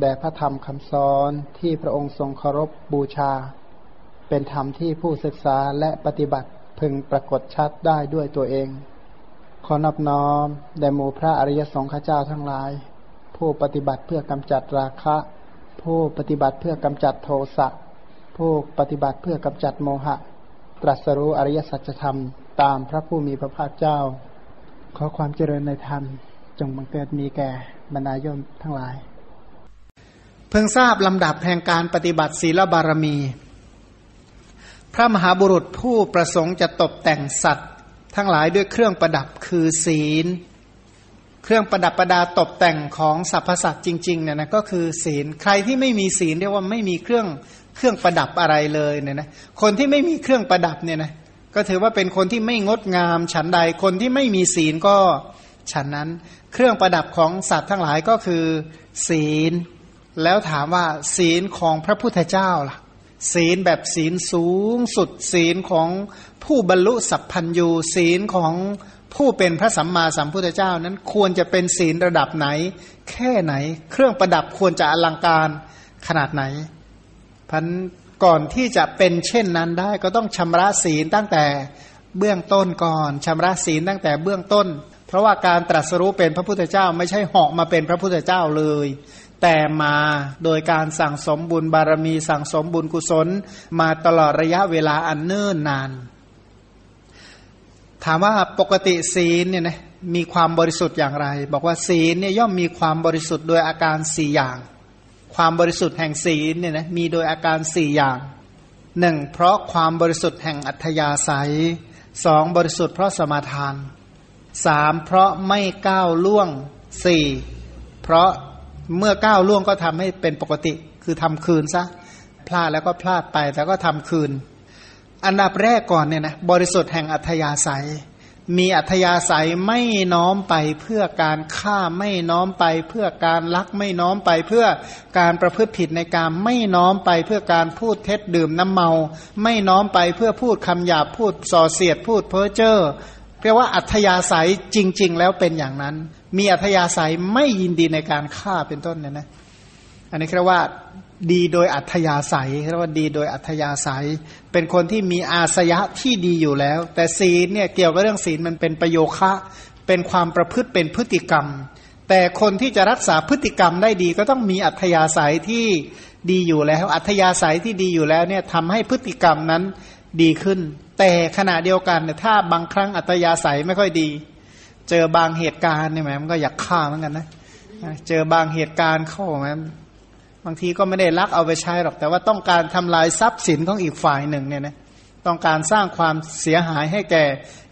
แด่พระธรรมคำสอนที่พระองค์ทรงเคารพบูชาเป็นธรรมที่ผู้ศึกษาและปฏิบัติพึงปรากฏชัดได้ด้วยตัวเองขอนอบน้อมแด่หมู่พระอริยสงฆ์เจ้าทั้งหลายผู้ปฏิบัติเพื่อกำจัดราคะผู้ปฏิบัติเพื่อกำจัดโทสะผู้ปฏิบัติเพื่อกำจัดโมหะตรัสรู้อริยสัจธรรมตามพระผู้มีพระภาคเจ้าขอความเจริญในธรรมจงบังเกิดมีแก่บรรดาโยมทั้งหลายเพิ่งทราบลำดับแห่งการปฏิบัติศีลบารมีพระมหาบุรุษผู้ประสงค์จะตกแต่งสัตว์ทั้งหลายด้วยเครื่องประดับคือศีลเครื่องประดับประดาตกแต่งของสรรพสัตว์จริงๆเนี่ยนะก็คือศีลใครที่ไม่มีศีลเรียกว่าไม่มีเครื่องประดับอะไรเลยเนี่ยนะคนที่ไม่มีเครื่องประดับเนี่ยนะก็ถือว่าเป็นคนที่ไม่งดงามฉันใดคนที่ไม่มีศีลก็ฉันนั้นเครื่องประดับของสัตว์ทั้งหลายก็คือศีลแล้วถามว่าศีลของพระพุทธเจ้าล่ะศีลแบบศีลสูงสุดศีลของผู้บรรลุสัพพัญญูศีลของผู้เป็นพระสัมมาสัมพุทธเจ้านั้นควรจะเป็นศีลระดับไหนแค่ไหนเครื่องประดับควรจะอลังการขนาดไหนพันก่อนที่จะเป็นเช่นนั้นได้ก็ต้องชำระศีลตั้งแต่เบื้องต้นก่อนชำระศีลตั้งแต่เบื้องต้นเพราะว่าการตรัสรู้เป็นพระพุทธเจ้าไม่ใช่เหาะมาเป็นพระพุทธเจ้าเลยแต่มาโดยการสั่งสมบุญบารมีสั่งสมบุญกุศลมาตลอดระยะเวลาอันเนิ่นนานถามว่าปกติศีลเนี่ยนะมีความบริสุทธิ์อย่างไรบอกว่าศีลเนี่ยย่อมมีความบริสุทธิ์โดยอาการ4อย่างความบริสุทธิ์แห่งศีลเนี่ยนะมีโดยอาการ4อย่าง 1. เพราะความบริสุทธิ์แห่งอัธยาศัย 2. บริสุทธิ์เพราะสมาทาน 3. เพราะไม่ก้าวล่วง 4. เพราะเมื่อก้าวล่วงก็ทำให้เป็นปกติคือทำคืนซะพลาดแล้วก็พลาดไปแต่ก็ทำคืนอันดับแรกก่อนเนี่ยนะบริสุทธิ์แห่งอัธยาศัยมีอัธยาศัยไม่น้อมไปเพื่อการฆ่าไม่น้อมไปเพื่อการลักไม่น้อมไปเพื่อการประพฤติผิดในการไม่น้อมไปเพื่อการพูดเท็จดื่มน้ำเมาไม่น้อมไปเพื่อพูดคำหยาบพูดส่อเสียดพูดเพ้อเจ้อเรียกว่าอัธยาศัยจริงๆแล้วเป็นอย่างนั้นมีอัธยาศัยไม่ยินดีในการฆ่าเป็นต้นเนี่ยนะอันนี้เรียกว่าดีโดยอัธยาศัยเรียกว่าดีโดยอัธยาศัยเป็นคนที่มีอาสยะที่ดีอยู่แล้วแต่ศีลเนี่ยเกี่ยวกับเรื่องศีลมันเป็นประโยคะเป็นความประพฤติเป็นพฤติกรรมแต่คนที่จะรักษาพฤติกรรมได้ดีก็ต้องมีอัธยาศัยที่ดีอยู่แล้วอัธยาศัยที่ดีอยู่แล้วเนี่ยทำให้พฤติกรรมนั้นดีขึ้นแต่ขณะเดียวกันเนี่ยถ้าบางครั้งอัธยาศัยไม่ค่อยดีเจอบางเหตุการณ์เนี่ยแหมมันก็อยากฆ่าเหมือนกันนะเจอบางเหตุการณ์เข้าแหมบางทีก็ไม่ได้ลักเอาไปใช้หรอกแต่ว่าต้องการทำลายทรัพย์สินของอีกฝ่ายหนึ่งเนี่ยนะต้องการสร้างความเสียหายให้แก่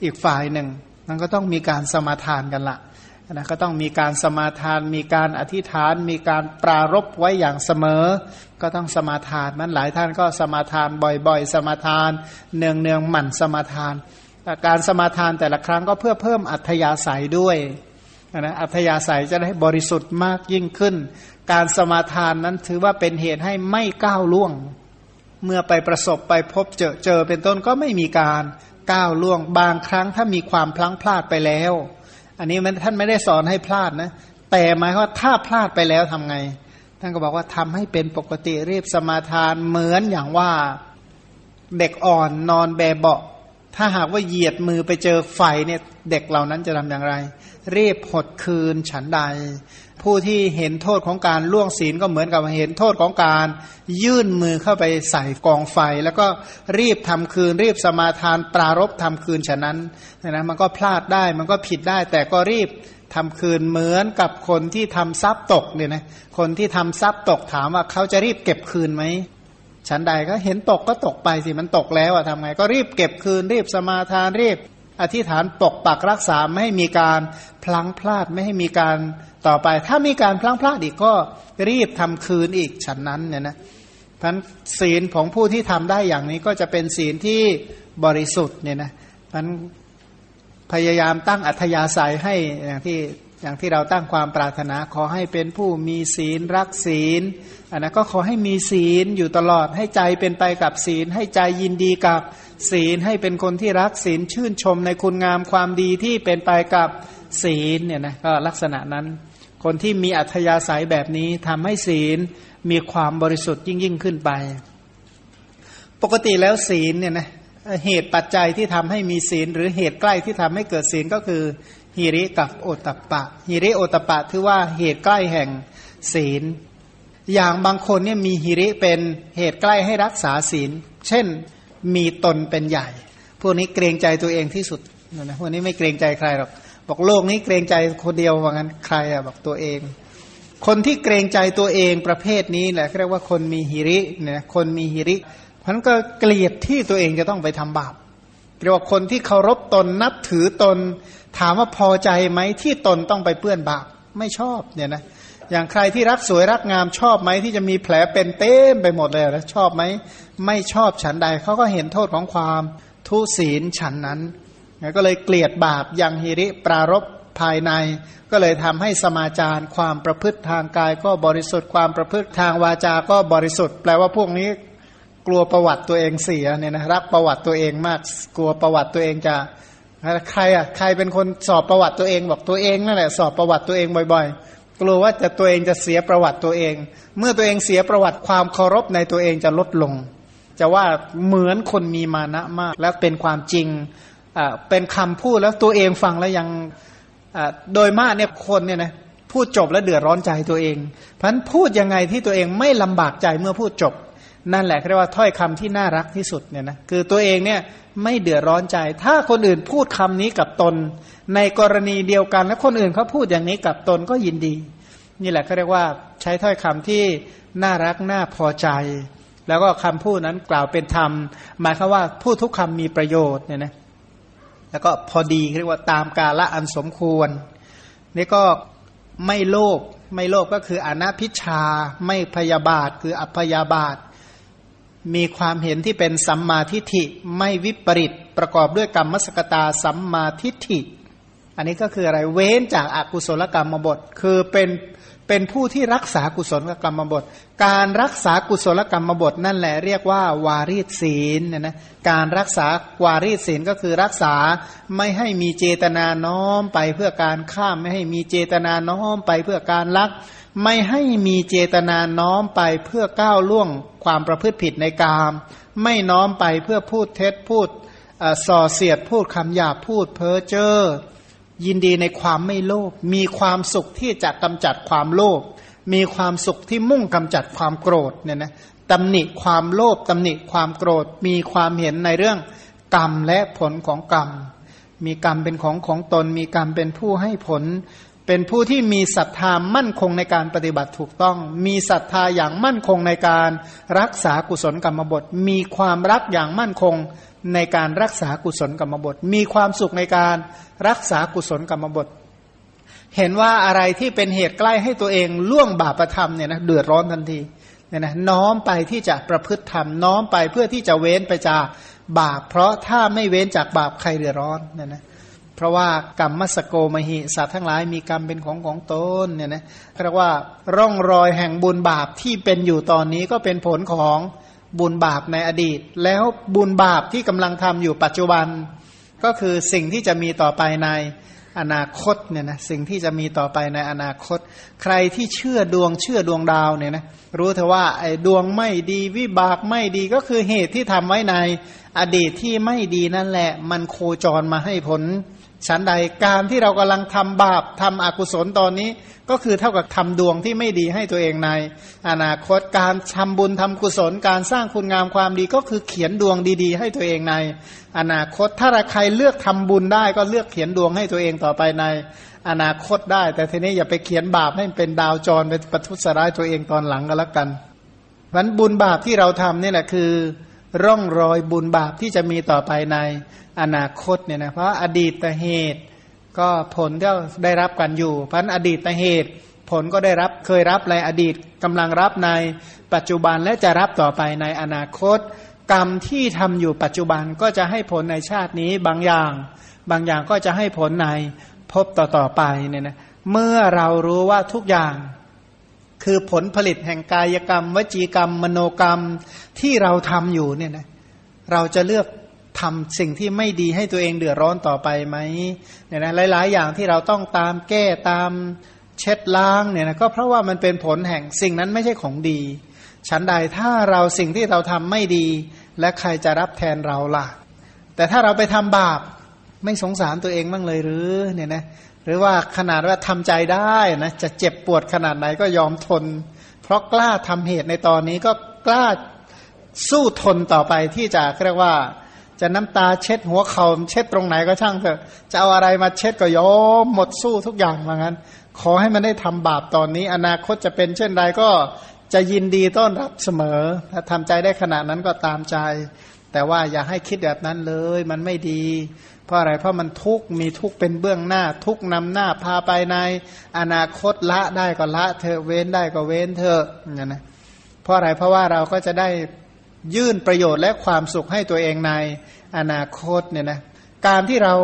อีกฝ่ายหนึ่งนั่นก็ต้องมีการสมาทานกันละนะก็ต้องมีการสมาทานมีการอธิษฐานมีการปรารภไว้อย่างเสมอก็ต้องสมาทานมันหลายท่านก็สมาทานบ่อยๆสมาทานเนืองๆหมั่นสมาทานการสมาทานแต่ละครั้งก็เพื่อเพิ่มอัธยาศัยด้วยนะอัธยาศัยจะได้บริสุทธิ์มากยิ่งขึ้นการสมาทานนั้นถือว่าเป็นเหตุให้ไม่ก้าวล่วงเมื่อไปประสบไปพบเจอเป็นต้นก็ไม่มีการก้าวล่วงบางครั้งถ้ามีความพลั้งพลาดไปแล้วอันนี้ท่านไม่ได้สอนให้พลาดนะแต่หมายว่าถ้าพลาดไปแล้วทำไงท่านก็บอกว่าทำให้เป็นปกติรีบสมาทานเหมือนอย่างว่าเด็กอ่อนนอนแบเบาะถ้าหากว่าเหยียดมือไปเจอไฟเนี่ยเด็กเหล่านั้นจะทำอย่างไรรีบหดคืนฉันใดผู้ที่เห็นโทษของการล่วงศีลก็เหมือนกับเห็นโทษของการยื่นมือเข้าไปใส่กองไฟแล้วก็รีบทำคืนรีบสมาทานปรารภทำคืนฉะนั้นนะมันก็พลาดได้มันก็ผิดได้แต่ก็รีบทำคืนเหมือนกับคนที่ทำทรัพย์ตกเนี่ยนะคนที่ทำทรัพย์ตกถามว่าเขาจะรีบเก็บคืนไหมฉันใดก็เห็นตกก็ตกไปสิมันตกแล้วอะทำไงก็รีบเก็บคืนรีบสมาทานรีบ อธิษฐานปกปักรักษาไม่ให้มีการพลั้งพลาดไม่ให้มีการต่อไปถ้ามีการพลั้งพลาดอีกก็รีบทำคืนอีกฉันนั้นเนี่ยนะท่านศีลของผู้ที่ทำได้อย่างนี้ก็จะเป็นศีลที่บริสุทธิ์เนี่ยนะท่านพยายามตั้งอัธยาศัยให้อย่างที่เราตั้งความปรารถนาขอให้เป็นผู้มีศีลรักศีลอันนั้นก็ขอให้มีศีลอยู่ตลอดให้ใจเป็นไปกับศีลให้ใจยินดีกับศีลให้เป็นคนที่รักศีลชื่นชมในคุณงามความดีที่เป็นไปกับศีลเนี่ยนะก็ลักษณะนั้นคนที่มีอัธยาศัยแบบนี้ทำให้ศีลมีความบริสุทธิ์ยิ่งขึ้นไปปกติแล้วศีลเนี่ยนะเหตุปัจจัยที่ทำให้มีศีลหรือเหตุใกล้ที่ทำให้เกิดศีลก็คือหิริกับโอตตัปปะหิริโอตตัปปะถือว่าเหตุใกล้แห่งศีลอย่างบางคนเนี่ยมีหิริเป็นเหตุใกล้ให้รักษาศีลเช่นมีตนเป็นใหญ่พวกนี้เกรงใจตัวเองที่สุดนะพวกนี้ไม่เกรงใจใครหรอกบอกโลกนี้เกรงใจคนเดียวว่างั้นใครอะบอกตัวเองคนที่เกรงใจตัวเองประเภทนี้แหละเรียกว่าคนมีหิริเนี่ยคนมีหิริเพราะฉะนั้นก็เกลียดที่ตัวเองจะต้องไปทำบาปเรียกว่าคนที่เคารพตนนับถือตนถามว่าพอใจไหมที่ตนต้องไปเปื้อนบาปไม่ชอบเนี่ยนะอย่างใครที่รักสวยรักงามชอบไหมที่จะมีแผลเป็นเต็มไปหมดเลยนะชอบไหมไม่ชอบฉันใดเขาก็เห็นโทษของความทุศีลฉันนั้นก็เลยเกลียดบาปยังหิริปรารภภายในก็เลยทำให้สมาจารความประพฤติทางกายก็บริสุทธิ์ความประพฤติทางวาจาก็บริสุทธิ์แปลว่าพวกนี้กลัวประวัติตัวเองเสียเนี่ยนะรักประวัติตัวเองมากกลัวประวัติตัวเองจะใครอ่ะใครเป็นคนสอบประวัติตัวเองบอกตัวเองนั่นแหละสอบประวัติตัวเองบ่อยๆกลัวว่าจะตัวเองจะเสียประวัติตัวเองเมื่อตัวเองเสียประวัติความเคารพในตัวเองจะลดลงจะว่าเหมือนคนมีมานะมากและเป็นความจริงเป็นคำพูดแล้วตัวเองฟังแล้วยังโดยมากเนี่ยคนเนี่ยนะพูดจบแล้วเดือดร้อนใจตัวเองเพราะฉะนั้นพูดยังไงที่ตัวเองไม่ลำบากใจเมื่อพูดจบนั่นแหละเรียกว่าถ้อยคำที่น่ารักที่สุดเนี่ยนะคือตัวเองเนี่ยไม่เดือดร้อนใจถ้าคนอื่นพูดคำนี้กับตนในกรณีเดียวกันและคนอื่นเขาพูดอย่างนี้กับตนก็ยินดีนี่แหละเขาเรียกว่าใช้ถ้อยคำที่น่ารักน่าพอใจแล้วก็คำพูดนั้นกล่าวเป็นธรรมหมายความว่าพูดทุกคำมีประโยชน์เนี่ยนะแล้วก็พอดีเรียกว่าตามกาละอันสมควรนี่ก็ไม่โลภไม่โลภก็คืออนัพพิชชาไม่พยาบาทคืออัพยาบาทมีความเห็นที่เป็นสัมมาทิฏฐิไม่วิปริตประกอบด้วยกรรมสกตาสัมมาทิฏฐิอันนี้ก็คืออะไรเว้นจากอกุศลกรรมบทคือเป็นผู้ที่รักษากุศลกรรมบทการรักษากุศลกรรมบทนั่นแหละเรียกว่าวารีศีลเนี่ยนะการรักษาวารีศีลก็คือรักษาไม่ให้มีเจตนาน้อมไปเพื่อการฆ่าไม่ให้มีเจตนาน้อมไปเพื่อการลักไม่ให้มีเจตนาน้อมไปเพื่อก้าวล่วงความประพฤติผิดในกามไม่น้อมไปเพื่อพูดเท็จพูดส่อเสียดพูดคำหยาบพูดเพ้อเจ้อยินดีในความไม่โลภมีความสุขที่จะกำจัดความโลภมีความสุขที่มุ่งกำจัดความโกรธเนี่ยนะตำหนิความโลภตำหนิความโกรธมีความเห็นในเรื่องกรรมและผลของกรรมมีกรรมเป็นของตนมีกรรมเป็นผู้ให้ผลเป็นผู้ที่มีศรัทธามั่นคงในการปฏิบัติถูกต้องมีศรัทธาอย่างมั่นคงในการรักษากุศลกรรมบทมีความรักอย่างมั่นคงในการรักษากุศลกรรมบทมีความสุขในการรักษากุศลกรรมบทเห็นว่าอะไรที่เป็นเหตุใกล้ให้ตัวเองล่วงบาปธรรมเนี่ยนะเดือดร้อนทันทีเนี่ยนะน้อมไปที่จะประพฤติธรรมน้อมไปเพื่อที่จะเว้นไปจากบาปเพราะถ้าไม่เว้นจากบาปใครเดือดร้อนเนี่ยนะเพราะว่ากรรมมัสโกมหิสัตว์ทั้งหลายมีกรรมเป็นของตนเนี่ยนะเรียกว่าร่องรอยแห่งบุญบาปที่เป็นอยู่ตอนนี้ก็เป็นผลของบุญบาปในอดีตแล้วบุญบาปที่กำลังทำอยู่ปัจจุบันก็คือสิ่งที่จะมีต่อไปในอนาคตเนี่ยนะสิ่งที่จะมีต่อไปในอนาคตใครที่เชื่อดวงดาวเนี่ยนะรู้เถอะว่าไอ้ดวงไม่ดีวิบากไม่ดีก็คือเหตุที่ทำไว้ในอดีตที่ไม่ดีนั่นแหละมันโคจรมาให้ผลฉันใดการที่เรากำลังทำบาปทำอกุศลตอนนี้ก็คือเท่ากับทำดวงที่ไม่ดีให้ตัวเองในอนาคตการทำบุญทำกุศลการสร้างคุณงามความดีก็คือเขียนดวงดีๆให้ตัวเองในอนาคตถ้าใครเลือกทำบุญได้ก็เลือกเขียนดวงให้ตัวเองต่อไปในอนาคตได้แต่ทีนี้อย่าไปเขียนบาปให้เป็นดาวจรไปประทุษร้ายตัวเองตอนหลังก็แล้วกันวันบุญบาปที่เราทำนี่แหละคือร่องรอยบุญบาปที่จะมีต่อไปใน อนาคตเนี่ยนะเพราะอดีตเหตุก็ผลที่ได้รับกันอยู่เพราะอดีตเหตุผลก็ได้รับเคยรับในอดีตกำลังรับในปัจจุบันและจะรับต่อไปในอนาคตกรรมที่ทำอยู่ปัจจุบันก็จะให้ผลในชาตินี้บางอย่างก็จะให้ผลในภพต่อๆไปเนี่ยนะเมื่อเรารู้ว่าทุกอย่างคือผลผลิตแห่งกายกรรมวจีกรรมมโนกรรมที่เราทำอยู่เนี่ยนะเราจะเลือกทำสิ่งที่ไม่ดีให้ตัวเองเดือดร้อนต่อไปไหมเนี่ยนะหลายๆอย่างที่เราต้องตามแก้ตามเช็ดล้างเนี่ยนะก็เพราะว่ามันเป็นผลแห่งสิ่งนั้นไม่ใช่ของดีฉันใดถ้าเราสิ่งที่เราทำไม่ดีและใครจะรับแทนเราล่ะแต่ถ้าเราไปทำบาปไม่สงสารตัวเองบ้างเลยหรือเนี่ยนะหรือว่าขนาดว่าทำใจได้นะจะเจ็บปวดขนาดไหนก็ยอมทนเพราะกล้าทำเหตุในตอนนี้ก็กล้าสู้ทนต่อไปที่จะเรียกว่าจะน้ำตาเช็ดหัวเข่าเช็ดตรงไหนก็ช่างเถอะจะเอาอะไรมาเช็ดก็ยอมหมดสู้ทุกอย่างว่างั้นขอให้มันได้ทำบาปตอนนี้อนาคตจะเป็นเช่นไรก็จะยินดีต้อนรับเสมอถ้าทำใจได้ขนาดนั้นก็ตามใจแต่ว่าอย่าให้คิดแบบนั้นเลยมันไม่ดีเพราะอะไรเพราะมันทุกข์มีทุกข์เป็นเบื้องหน้าทุกข์นำหน้าพาไปในอนาคตละได้ก็ละเธอเว้นได้ก็เว้นเธอเนี่ยนะเพราะอะไรเพราะว่าเราก็จะได้ยื่นประโยชน์และความสุขให้ตัวเองในอนาคตเนี่ยนะการที่เรา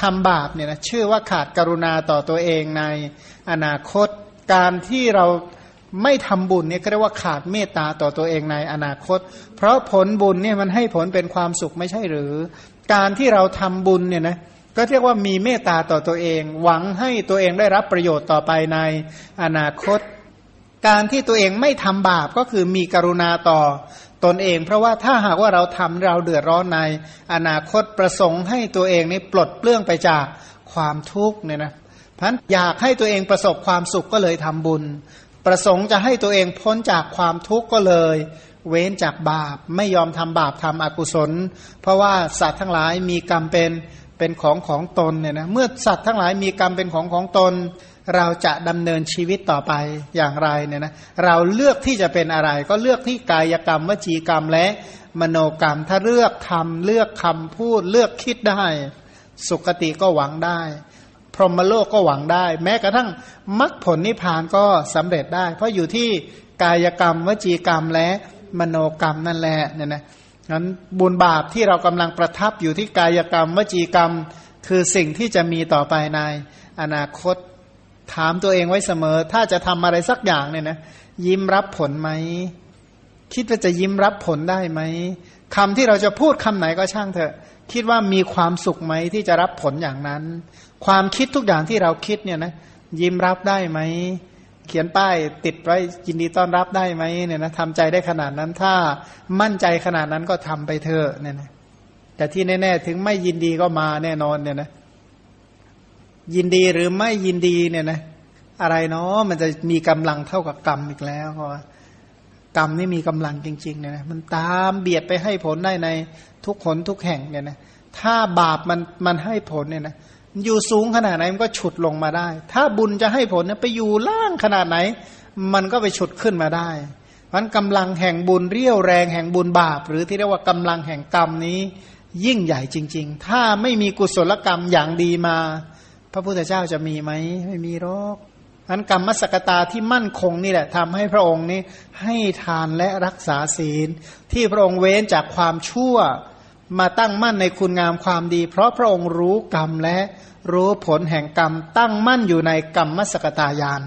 ทำบาปเนี่ยนะชื่อว่าขาดกรุณาต่อตัวเองในอนาคตการที่เราไม่ทำบุญเนี่ยก็เรียกว่าขาดเมตตาต่อตัวเองในอนาคตเพราะผลบุญเนี่ยมันให้ผลเป็นความสุขไม่ใช่หรือการที่เราทำบุญเนี่ยนะก็เรียกว่ามีเมตตาต่อตัวเองหวังให้ตัวเองได้รับประโยชน์ต่อไปในอนาคตการที่ตัวเองไม่ทำบาปก็คือมีกรุณาต่อตนเองเพราะว่าถ้าหากว่าเราทำเราเดือดร้อนในอนาคตประสงค์ให้ตัวเองนี่ปลดเปลื้องไปจากความทุกข์เนี่ยนะพันอยากให้ตัวเองประสบความสุขก็เลยทำบุญประสงค์จะให้ตัวเองพ้นจากความทุกข์ก็เลยเว้นจากบาปไม่ยอมทำบาปทำอกุศลเพราะว่าสัตว์ทั้งหลายมีกรรมเป็นของตนเนี่ยนะเมื่อสัตว์ทั้งหลายมีกรรมเป็นของตนเราจะดำเนินชีวิตต่อไปอย่างไรเนี่ยนะเราเลือกที่จะเป็นอะไรก็เลือกที่กายกรรมวจีกรรมและมโนกรรมถ้าเลือกทำเลือกคำพูดเลือกคิดได้สุคติก็หวังได้พรหมโลกก็หวังได้แม้กระทั่งมรรคผลนิพพานก็สำเร็จได้เพราะอยู่ที่กายกรรมวจีกรรมและมโนกรรมนั่นแหละเนี่ยนะงั้นบุญบาปที่เรากำลังประทับอยู่ที่กายกรรมวจีกรรมคือสิ่งที่จะมีต่อไปในอนาคตถามตัวเองไว้เสมอถ้าจะทำอะไรสักอย่างเนี่ยนะยิ้มรับผลไหมคิดว่าจะยิ้มรับผลได้ไหมคำที่เราจะพูดคำไหนก็ช่างเถอะคิดว่ามีความสุขไหมที่จะรับผลอย่างนั้นความคิดทุกอย่างที่เราคิดเนี่ยนะยิ้มรับได้ไหมเขียนป้ายติดไว้ยินดีต้อนรับได้ไหมเนี่ยนะทำใจได้ขนาดนั้นถ้ามั่นใจขนาดนั้นก็ทำไปเถอะเนี่ยนะแต่ที่แน่ๆถึงไม่ยินดีก็มาแน่นอนเนี่ยนะยินดีหรือไม่ยินดีเนี่ยนะอะไรเนาะมันจะมีกำลังเท่ากับกรรมอีกแล้วก็กรรมนี่มีกำลังจริงๆเนี่ยนะมันตามเบียดไปให้ผลได้ในทุกหนทุกแห่งเนี่ยนะถ้าบาปมันให้ผลเนี่ยนะอยู่สูงขนาดไหนมันก็ฉุดลงมาได้ถ้าบุญจะให้ผลเนี่ยไปอยู่ล่างขนาดไหนมันก็ไปฉุดขึ้นมาได้เพราะฉะนั้นกำลังแห่งบุญเรี่ยวแรงแห่งบุญบาปหรือที่เรียกว่ากำลังแห่งกรรมนี้ยิ่งใหญ่จริงๆถ้าไม่มีกุศลกรรมอย่างดีมาพระพุทธเจ้าจะมีไหมไม่มีหรอกอันกรรมสักตาที่มั่นคงนี่แหละทำให้พระองค์นี้ให้ทานและรักษาศีลที่พระองค์เว้นจากความชั่วมาตั้งมั่นในคุณงามความดีเพราะพระองค์รู้กรรมและรู้ผลแห่งกรรมตั้งมั่นอยู่ในกรรมสักตายาน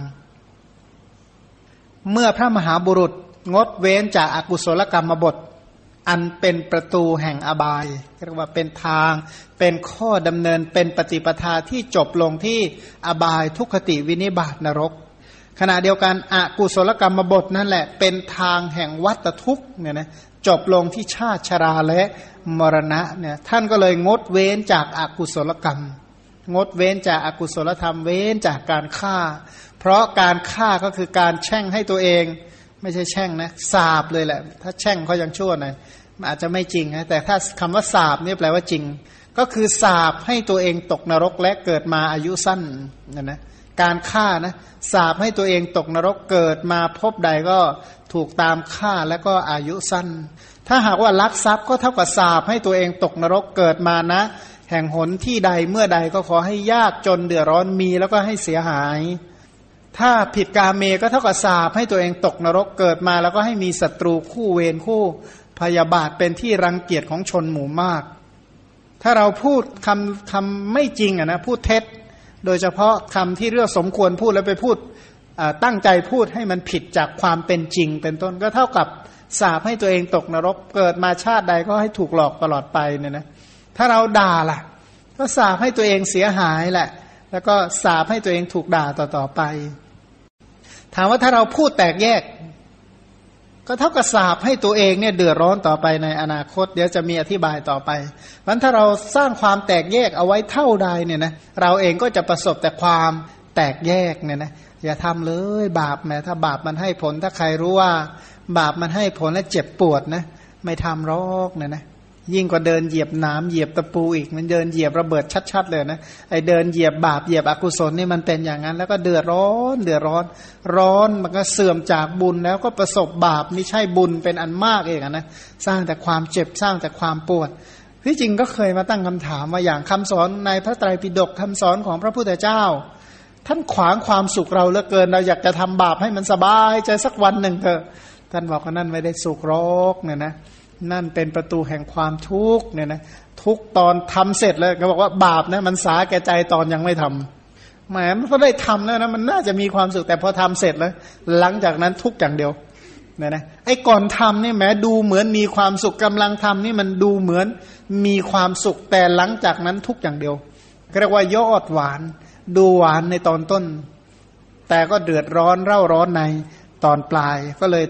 เมื่อพระมหาบุรุษงดเว้นจากอกุศลกรรมบทอันเป็นประตูแห่งอบายเรียกว่าเป็นทางเป็นข้อดำเนินเป็นปฏิปทาที่จบลงที่อบายทุกขติวินิบาตนรกขณะเดียวกันอกุศลกรรมบทนั่นแหละเป็นทางแห่งวัฏทุกข์เนี่ยนะจบลงที่ชาติชราและมรณะเนี่ยท่านก็เลยงดเว้นจากอกุศลกรรมงดเว้นจากอกุศลธรรมเว้นจากการฆ่าเพราะการฆ่าก็คือการแช่งให้ตัวเองไม่ใช่แช่งนะสาบเลยแหละถ้าแช่งเขายังชั่วหน่อยอาจจะไม่จริงนะแต่ถ้าคำว่าสาบนี่แปลว่าจริงก็คือสาบให้ตัวเองตกนรกและเกิดมาอายุสั้นนะนะการฆ่านะสาบให้ตัวเองตกนรกเกิดมาพบใดก็ถูกตามฆ่าแล้วก็อายุสั้น ถ้าหากว่าลักทรัพย์ก็เท่ากับสาปให้ตัวเองตกนรกเกิดมานะแห่งหนที่ใดเมื่อใดก็ขอให้ยากจนเดือดร้อนมีแล้วก็ให้เสียหายถ้าผิดกาเมก็เท่ากับสาปให้ตัวเองตกนรกเกิดมาแล้วก็ให้มีศัตรูคู่เวรคู่พยาบาทเป็นที่รังเกียจของชนหมู่มากถ้าเราพูดคำไม่จริงอ่ะนะพูดเท็จโดยเฉพาะคำที่เรื่องสมควรพูดแล้วไปพูดตั้งใจพูดให้มันผิดจากความเป็นจริงเป็นต้นก็เท่ากับสาปให้ตัวเองตกนรกเกิดมาชาติใดก็ให้ถูกหลอกตลอดไปเนี่ยนะถ้าเราด่าล่ะก็สาปให้ตัวเองเสียหายแหละแล้วก็สาปให้ตัวเองถูกด่าต่อๆไปถามว่าถ้าเราพูดแตกแยกก็เท่ากับสาปให้ตัวเองเนี่ยเดือดร้อนต่อไปในอนาคตเดี๋ยวจะมีอธิบายต่อไปเพราะถ้าเราสร้างความแตกแยกเอาไว้เท่าใดเนี่ยนะเราเองก็จะประสบแต่ความแตกแยกเนี่ยนะอย่าทำเลยบาปแม้ถ้าบาปมันให้ผลถ้าใครรู้ว่าบาปมันให้ผลและเจ็บปวดนะไม่ทำหรอกเนี่ยนะยิ่งกว่าเดินเหยียบน้ำเหยียบตะปูอีกมันเดินเหยียบระเบิดชัดๆเลยนะไอเดินเหยียบบาปเหยียบอกุศลนี่มันเป็นอย่างนั้นแล้วก็เดือดร้อนเดือดร้อนมันก็เสื่อมจากบุญแล้วก็ประสบบาปไม่ใช่บุญเป็นอันมากเองนะสร้างแต่ความเจ็บสร้างแต่ความปวดที่จริงก็เคยมาตั้งคำถามว่าอย่างคำสอนในพระไตรปิฎกคำสอนของพระพุทธเจ้าท่านขวางความสุขเราเหลือเกินเราอยากจะทำบาปให้มันสบายใจสักวันหนึ่งเถอะท่านบอกว่านั่นไม่ได้สุขหรอกเนี่ยนะนั่นเป็นประตูแห่งความทุกข์เนี่ยนะทุกตอนทำเสร็จแล้วก็บอกว่าบาปนะมันสาแก่ใจตอนยังไม่ทำแหมมันก็ได้ทำแล้วนะมันน่าจะมีความสุขแต่พอทำเสร็จแล้วหลังจากนั้นทุกข์อย่างเดียวเนี่ยนะไอ้ก่อนทำนี่แหมดูเหมือนมีความสุขกำลังทำนี่มันดูเหมือนมีความสุขแต่หลังจากนั้นทุกข์อย่างเดียวเรียกว่ายอดหวานดูหวานในตอนต้นแต่ก็เดือดร้อนเร่าร้อนในตอนปลายก็เลย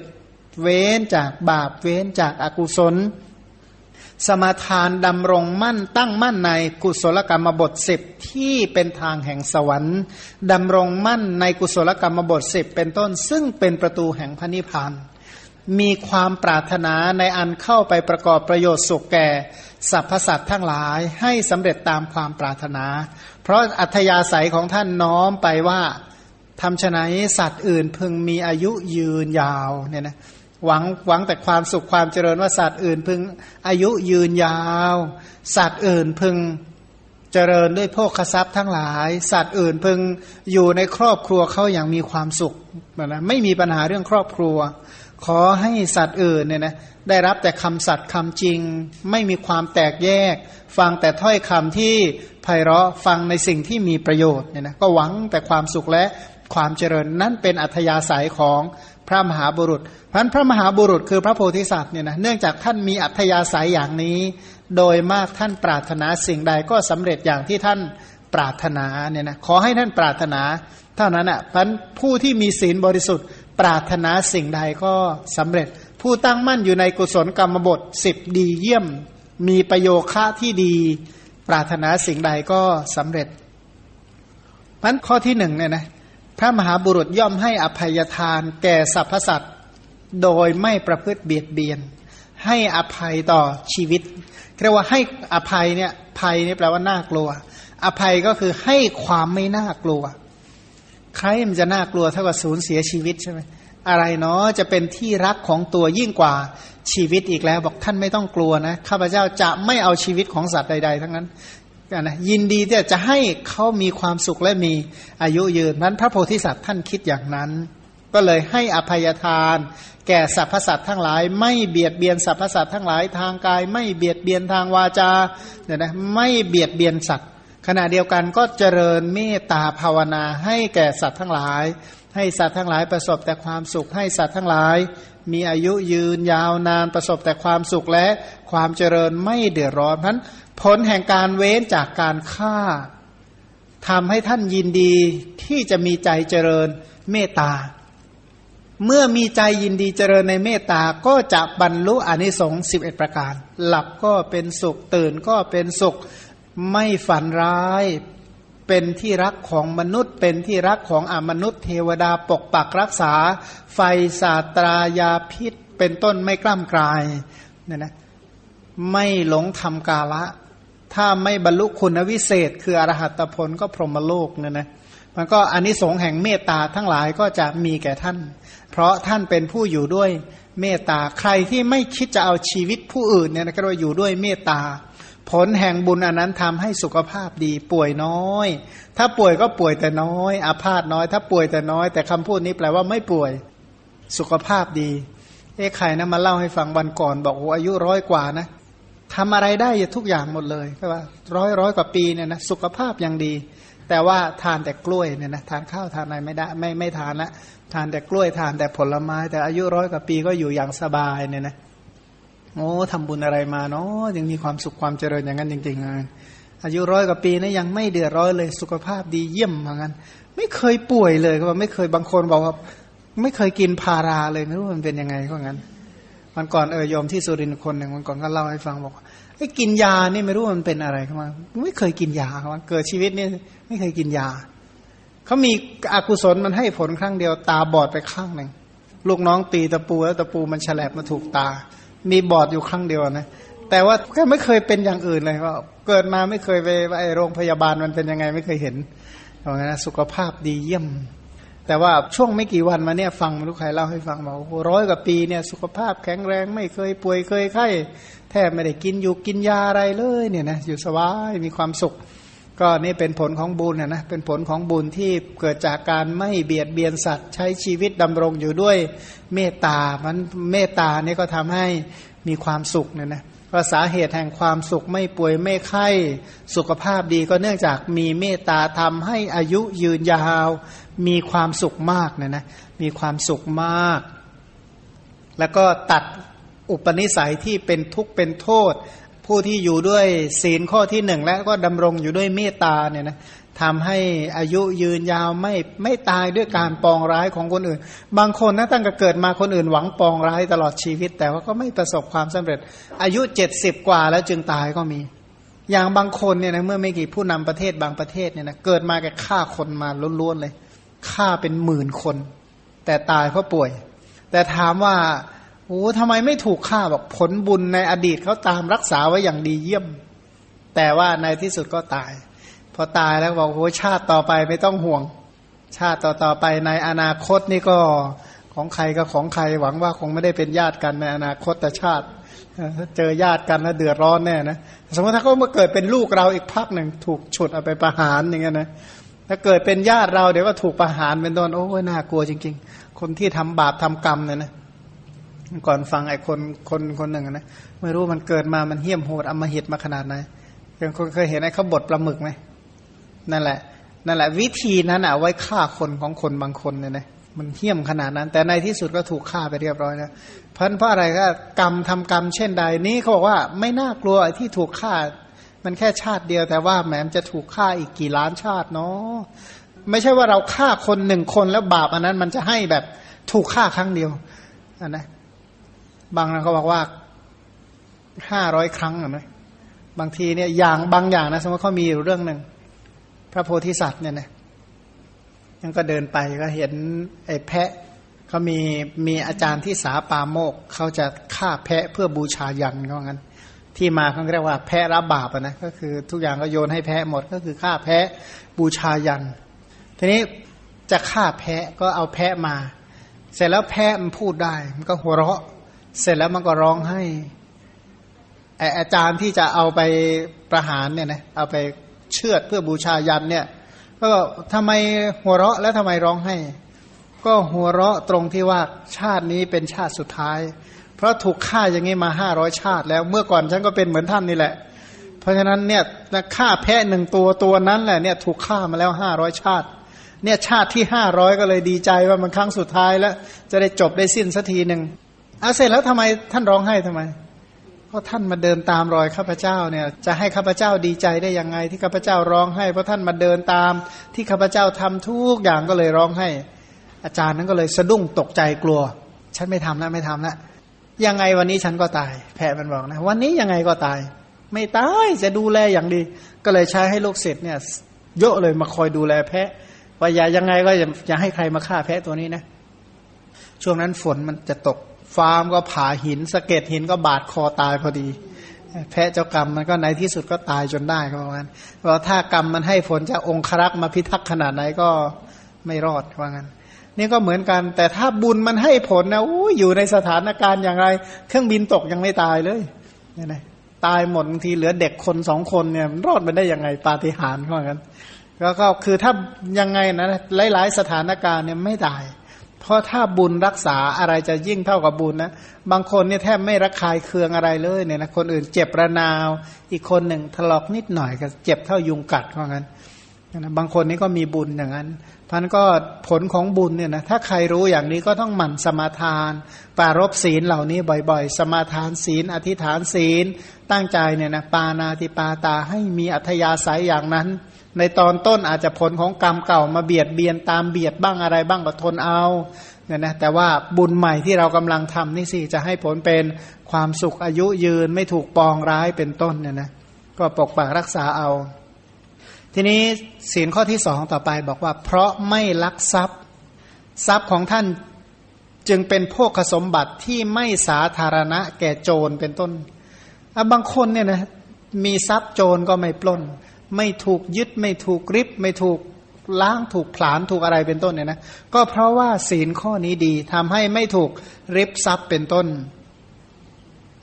เว้นจากบาปเว้นจากอกุศลสมาทานดำรงมั่นตั้งมั่นในกุศลกรรมบท10ที่เป็นทางแห่งสวรรค์ดำรงมั่นในกุศลกรรมบท10เป็นต้นซึ่งเป็นประตูแห่งพระนิพพานมีความปรารถนาในอันเข้าไปประกอบประโยชน์สุขแก่สรรพสัตว์ทั้งหลายให้สำเร็จตามความปรารถนาเพราะอัธยาศัยของท่านน้อมไปว่าทำไฉนสัตว์อื่นพึงมีอายุยืนยาวเนี่ยนะหวังแต่ความสุขความเจริญว่าสัตว์อื่นพึงอายุยืนยาวสัตว์อื่นพึงเจริญด้วยโภคทรัพย์ทั้งหลายสัตว์อื่นพึงอยู่ในครอบครัวเขาอย่างมีความสุขนะไม่มีปัญหาเรื่องครอบครัวขอให้สัตว์อื่นเนี่ยนะได้รับแต่คำสัตย์คำจริงไม่มีความแตกแยกฟังแต่ถ้อยคำที่ไพเราะฟังในสิ่งที่มีประโยชน์เนี่ยนะก็หวังแต่ความสุขและความเจริญนั่นเป็นอัธยาศัยของพระมหาบุรุษพันพระมหาบุรุษคือพระโพธิสัตว์เนี่ยนะเนื่องจากท่านมีอัธยาศัยอย่างนี้โดยมากท่านปรารถนาสิ่งใดก็สำเร็จอย่างที่ท่านปรารถนาเนี่ยนะขอให้ท่านปรารถนาเท่านั้นอ่ะพันผู้ที่มีศีลบริสุทธิ์ปรารถนาสิ่งใดก็สำเร็จผู้ตั้งมั่นอยู่ในกุศลกรรมบท10ดีเยี่ยมมีประโยคะที่ดีปรารถนาสิ่งใดก็สำเร็จพันข้อที่1เนี่ยนะพระมหาบุรุษย่อมให้อภัยทานแก่สรรพสัตว์โดยไม่ประพฤติเบียดเบียนให้อภัยต่อชีวิตเรียกว่าให้อภัยเนี่ยภัยนี่แปลว่าน่ากลัวอภัยก็คือให้ความไม่น่ากลัวใครมันจะน่ากลัวเท่ากับสูญเสียชีวิตใช่ไหมอะไรเนาะจะเป็นที่รักของตัวยิ่งกว่าชีวิตอีกแล้วบอกท่านไม่ต้องกลัวนะข้าพเจ้าจะไม่เอาชีวิตของสัตว์ใดๆทั้งนั้นนะยินดีที่จะให้เขามีความสุขและมีอายุยืนนั้นพระโพธิสัตว์ท่านคิดอย่างนั้นก็เลยให้อภัยทานแก่สรรพสัตว์ทั้งหลายไม่เบียดเบียนสรรพสัตว์ทั้งหลายทางกายไม่เบียดเบียนทางวาจาเนี่ยนะไม่เบียดเบียนสัตว์ขณะเดียวกันก็เจริญเมตตาภาวนาให้แก่สัตว์ทั้งหลายให้สัตว์ทั้งหลายประสบแต่ความสุขให้สัตว์ทั้งหลายมีอายุยืนยาวนานประสบแต่ความสุขและความเจริญไม่เดือดร้อนนั้นผลแห่งการเว้นจากการฆ่าทำให้ท่านยินดีที่จะมีใจเจริญเมตตาเมื่อมีใจยินดีเจริญในเมตตาก็จะบรรลุอานิสงส์11ประการหลับก็เป็นสุขตื่นก็เป็นสุขไม่ฝันร้ายเป็นที่รักของมนุษย์เป็นที่รักของอมนุษย์เทวดาปกปักรักษาไฟศาสตรายาพิษเป็นต้นไม่กล้ำกลายเนี่ยนะไม่หลงทำกาละถ้าไม่บรรลุคุณวิเศษคืออรหัตผลก็พรหมโลกเนี่ยนะมันก็อานิสงส์แห่งเมตตาทั้งหลายก็จะมีแก่ท่านเพราะท่านเป็นผู้อยู่ด้วย เมตตาใครที่ไม่คิดจะเอาชีวิตผู้อื่นเนี่ยก็อยู่ด้วยเมตตาผลแห่งบุญอันนั้นทำให้สุขภาพดีป่วยน้อยถ้าป่วยก็ป่วยแต่น้อยอาพาธน้อยถ้าป่วยแต่น้อยแต่คำพูดนี้แปลว่าไม่ป่วยสุขภาพดีเอ๊ะใครนะมาเล่าให้ฟังวันก่อนบอกโอ้อายุร้อยกว่านะทำอะไรได้ทุกอย่างหมดเลยก็ว่าร้อยกว่าปีเนี่ยนะสุขภาพยังดีแต่ว่าทานแต่กล้วยเนี่ยนะทานข้าวทานอะไรไม่ได้ไม่ทานละทานแต่กล้วยทานแต่ผลไม้แต่อายุร้อยกว่าปีก็อยู่อย่างสบายเนี่ยนะโอ้ทำบุญอะไรมาเนาะยังมีความสุขความเจริญอย่างนั้นจริงๆเลยอายุร้อยกว่าปีนะยังไม่เดือดร้อนเลยสุขภาพดีเยี่ยมอย่างนั้นไม่เคยป่วยเลยก็ว่าไม่เคยบางคนบอกว่าไม่เคยกินพาราเลยไม่รู้มันเป็นยังไงก็งั้นมันก่อนโยมที่สุรินทร์คนหนึ่งมันก่อนก็เล่าให้ฟังบอกว่าไอ้กินยานี่ไม่รู้มันเป็นอะไรเขามาไม่เคยกินยาเขาเกิดชีวิตนี่ไม่เคยกินยาเขามีอกุศลมันให้ผลครั้งเดียวตาบอดไปข้างหนึ่งลูกน้องตีตะปูแล้วตะปูมันแฉลบมาถูกตามีบอดอยู่ครั้งเดียวนะแต่ว่าแค่ไม่เคยเป็นอย่างอื่นเลยว่าเกิดมาไม่เคยไปโรงพยาบาลมันเป็นยังไงไม่เคยเห็นอย่างนั้นสุขภาพดีเยี่ยมแต่ว่าช่วงไม่กี่วันมาเนี่ยฟังลูกใครเล่าให้ฟังบอกโอ้ร้อยกว่าปีเนี่ยสุขภาพแข็งแรงไม่เคยป่วยเคยไข้แทบไม่ได้กินอยู่กินยาอะไรเลยเนี่ยนะอยู่สบายมีความสุขก็นี่เป็นผลของบุญนะเป็นผลของบุญที่เกิดจากการไม่เบียดเบียนสัตว์ใช้ชีวิตดำรงอยู่ด้วยเมตตามันเมตตานี่ก็ทำให้มีความสุขเนี่ยนะก็สาเหตุแห่งความสุขไม่ป่วยไม่ไข้สุขภาพดีก็เนื่องจากมีเมตตาทำให้อายุยืนยาวมีความสุขมากเนี่ยนะมีความสุขมากแล้วก็ตัดอุปนิสัยที่เป็นทุกข์เป็นโทษผู้ที่อยู่ด้วยศีลข้อที่หนึ่งและก็ดำรงอยู่ด้วยเมตตาเนี่ยนะทำให้อายุยืนยาวไม่ตายด้วยการปองร้ายของคนอื่นบางคนนะตั้งแต่เกิดมาคนอื่นหวังปองร้ายตลอดชีวิตแต่ว่าก็ไม่ประสบความสำเร็จอายุ70กว่าแล้วจึงตายก็มีอย่างบางคนเนี่ยนะเมื่อไม่กี่ผู้นำประเทศบางประเทศเนี่ยนะเกิดมาแก่ฆ่าคนมาล้วนๆเลยฆ่าเป็นหมื่นคนแต่ตายเพราะป่วยแต่ถามว่าโอ้ทำไมไม่ถูกฆ่าบอกผลบุญในอดีตเขาตามรักษาไว้อย่างดีเยี่ยมแต่ว่าในที่สุดก็ตายพอตายแล้วบอกโอ้ชาติต่อไปไม่ต้องห่วงชาติต่อไปในอนาคตนี่ก็ของใครก็ของใครหวังว่าคงไม่ได้เป็นญาติกันในอนาคตแต่ชาติเจอญาติกันแล้วเดือดร้อนแน่นะสมมติถ้าเขามาเกิดเป็นลูกเราอีกพักหนึ่งถูกฉุดเอาไปประหารอย่างเงี้ยนะถ้าเกิดเป็นญาติเราเดี๋ยวก็ถูกประหารเป็นต้นโอ้ยน่ากลัวจริงๆคนที่ทำบาปทำกรรมเนี่ยนะก่อนฟังไอ้คนหนึ่งนะไม่รู้มันเกิดมามันเหี้ยมโหดอำมหิตมาขนาดไหนเคยเห็นไอ้เขาบดปลาหมึกไหมนั่นแหละวิธีนั้นเอาไว้ฆ่าคนของคนบางคนเนี่ยนะมันเหี้ยมขนาดนั้นแต่ในที่สุดก็ถูกฆ่าไปเรียบร้อยแล้วเพราะอะไรก็กรรมทำกรรมเช่นใดนี้เขาบอกว่าไม่น่ากลัวไอ้ที่ถูกฆ่ามันแค่ชาติเดียวแต่ว่าแหมจะถูกฆ่าอีกกี่ล้านชาติเนาะไม่ใช่ว่าเราฆ่าคนหนึ่งคนแล้วบาปอันนั้นมันจะให้แบบถูกฆ่าครั้งเดียวนะบางนะเขาบอกว่า500ครั้งนะบางทีเนี่ยอย่างบางอย่างนะสมมติเขามีอยู่เรื่องหนึ่งพระโพธิสัตว์เนี่ยนะยังก็เดินไปก็เห็นไอ้แพะเขามีอาจารย์ที่สาปาโมกเขาจะฆ่าแพะเพื่อบูชายันเขางั้นที่มาเขาเรียกว่าแพะรับบาปนะก็คือทุกอย่างก็โยนให้แพะหมดก็คือฆ่าแพะบูชายันทีนี้จะฆ่าแพะก็เอาแพะมาเสร็จแล้วแพะมันพูดได้มันก็หัวเราะเสร็จแล้วมันก็ร้องให้อาจารย์ที่จะเอาไปประหารเนี่ยนะเอาไปเชือดเพื่อบูชายันเนี่ยก็ทำไมหัวเราะแล้วทำไมร้องให้ก็หัวเราะตรงที่ว่าชาตินี้เป็นชาติสุดท้ายเพราะถูกฆ่าอย่างนี้มา500ชาติแล้วเมื่อก่อนฉันก็เป็นเหมือนท่านนี่แหละเพราะฉะนั้นเนี่ยฆ่าแพะหนึ่งตัวนั้นแหละเนี่ยถูกฆ่ามาแล้ว500ชาติเนี่ยชาติที่500ก็เลยดีใจว่ามันครั้งสุดท้ายแล้วจะได้จบได้สิ้นสักทีหนึ่งเสร็จแล้วทำไมท่านร้องไห้ทำไมเพราะท่านมาเดินตามรอยข้าพเจ้าเนี่ยจะให้ข้าพเจ้าดีใจได้ยังไงที่ข้าพเจ้าร้องไห้เพราะท่านมาเดินตามที่ข้าพเจ้าทำทุกอย่างก็เลยร้องไห้อาจารย์นั้นก็เลยสะดุ้งตกใจกลัวฉันไม่ทำแล้วยังไงวันนี้ฉันก็ตายแพะมันบอกนะวันนี้ยังไงก็ตายไม่ตายจะดูแลอย่างดีก็เลยใช้ให้ลูกศิษย์เนี่ยเยอะเลยมาคอยดูแลแพะว่าอย่ายังไงก็อย่าให้ใครมาฆ่าแพะตัวนี้นะช่วงนั้นฝนมันจะตกฟ้ามันก็ผ่าหินสะเก็ดหินก็บาดคอตายพอดีแพะเจ้ากรรมมันก็ในที่สุดก็ตายจนได้ประมาณว่าถ้ากรรมมันให้ฝนจะองครักษ์มาพิทักษ์ขนาดไหนก็ไม่รอดว่างั้น นี่ก็เหมือนกันแต่ถ้าบุญมันให้ผลนะอยู่ในสถานการณ์อย่างไรเครื่องบินตกยังไม่ตายเลยเนี่ยนะตายหมดบางทีเหลือเด็กคนสองคนเนี่ยรอดมันได้ยังไงปาฏิหาริย์ว่างั้นก็คือถ้ายังไงนะหลายๆสถานการณ์เนี่ยไม่ตายเพราะถ้าบุญรักษาอะไรจะยิ่งเท่ากับบุญนะบางคนเนี่ยแทบไม่ระคายเคืองอะไรเลยเนี่ยนะคนอื่นเจ็บระนาวอีกคนหนึ่งถลอกนิดหน่อยก็เจ็บเท่ายุงกัดว่างั้นนะบางคนนี่ก็มีบุญอย่างนั้นพันก็ผลของบุญเนี่ยนะถ้าใครรู้อย่างนี้ก็ต้องหมั่นสมาทานปรารภศีลเหล่านี้บ่อยๆสมาทานศีลอธิษฐานศีลตั้งใจเนี่ยนะปานาติปาตาให้มีอัธยาศัยอย่างนั้นในตอนต้นอาจจะผลของกรรมเก่ามาเบียดเบียนตามเบียดบ้างอะไรบ้างก็ทนเอาเนี่ยนะแต่ว่าบุญใหม่ที่เรากำลังทำนี่สิจะให้ผลเป็นความสุขอายุยืนไม่ถูกปองร้ายเป็นต้นเนี่ยนะก็ปกปักรักษาเอาทีนี้ศีลข้อที่สองต่อไปบอกว่าเพราะไม่ลักทรัพย์ทรัพย์ของท่านจึงเป็นโภคสมบัติที่ไม่สาธารณะแก่โจรเป็นต้นบางคนเนี่ยนะมีทรัพย์โจรก็ไม่ปล้นไม่ถูกยึดไม่ถูกริบไม่ถูกล้างถูกผลาญถูกอะไรเป็นต้นเนี่ยนะก็เพราะว่าศีลข้อนี้ดีทำให้ไม่ถูกริบทรัพย์เป็นต้น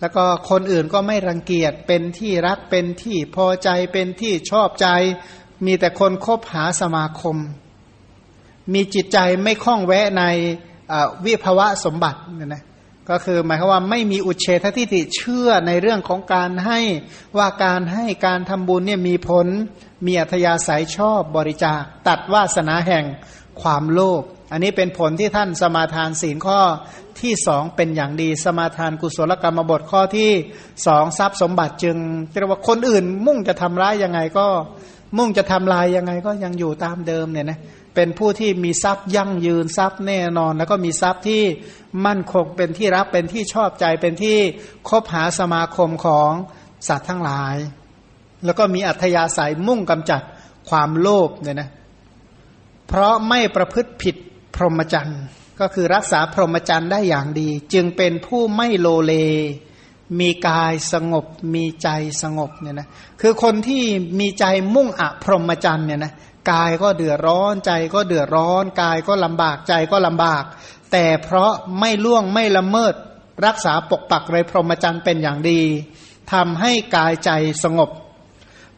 แล้วก็คนอื่นก็ไม่รังเกียจเป็นที่รักเป็นที่พอใจเป็นที่ชอบใจมีแต่คนคบหาสมาคมมีจิตใจไม่คล่องแวะในวิภวะสมบัติเนี่ยนะก็คือหมายความว่าไม่มีอุเฉททิฏฐิเชื่อในเรื่องของการให้ว่าการให้การทำบุญเนี่ยมีผลมีอัธยาศัยชอบบริจาคตัดวาสนาแห่งความโลภอันนี้เป็นผลที่ท่านสมาทานศีลข้อที่สองเป็นอย่างดีสมาทานกุศลกรรมบทข้อที่สองทรัพย์สมบัติจึงเรียกว่าคนอื่นมุ่งจะทำร้ายยังไงก็มุ่งจะทำลายยังไงก็ยังอยู่ตามเดิมเนี่ยนะเป็นผู้ที่มีทรัพย์ยั่งยืนทรัพย์แน่นอนแล้วก็มีทรัพย์ที่มั่นคงเป็นที่รักเป็นที่ชอบใจเป็นที่คบหาสมาคมของสัตว์ทั้งหลายแล้วก็มีอัธยาศัยมุ่งกำจัดความโลภเนี่ยนะเพราะไม่ประพฤติผิดพรหมจรรย์ก็คือรักษาพรหมจรรย์ได้อย่างดีจึงเป็นผู้ไม่โลเลมีกายสงบมีใจสงบเนี่ยนะคือคนที่มีใจมุ่งอพรหมจรรย์เนี่ยนะกายก็เดือดร้อนใจก็เดือดร้อนกายก็ลำบากใจก็ลำบากแต่เพราะไม่ล่วงไม่ละเมิดรักษาปกปักในพรหมจรรย์เป็นอย่างดีทำให้กายใจสงบ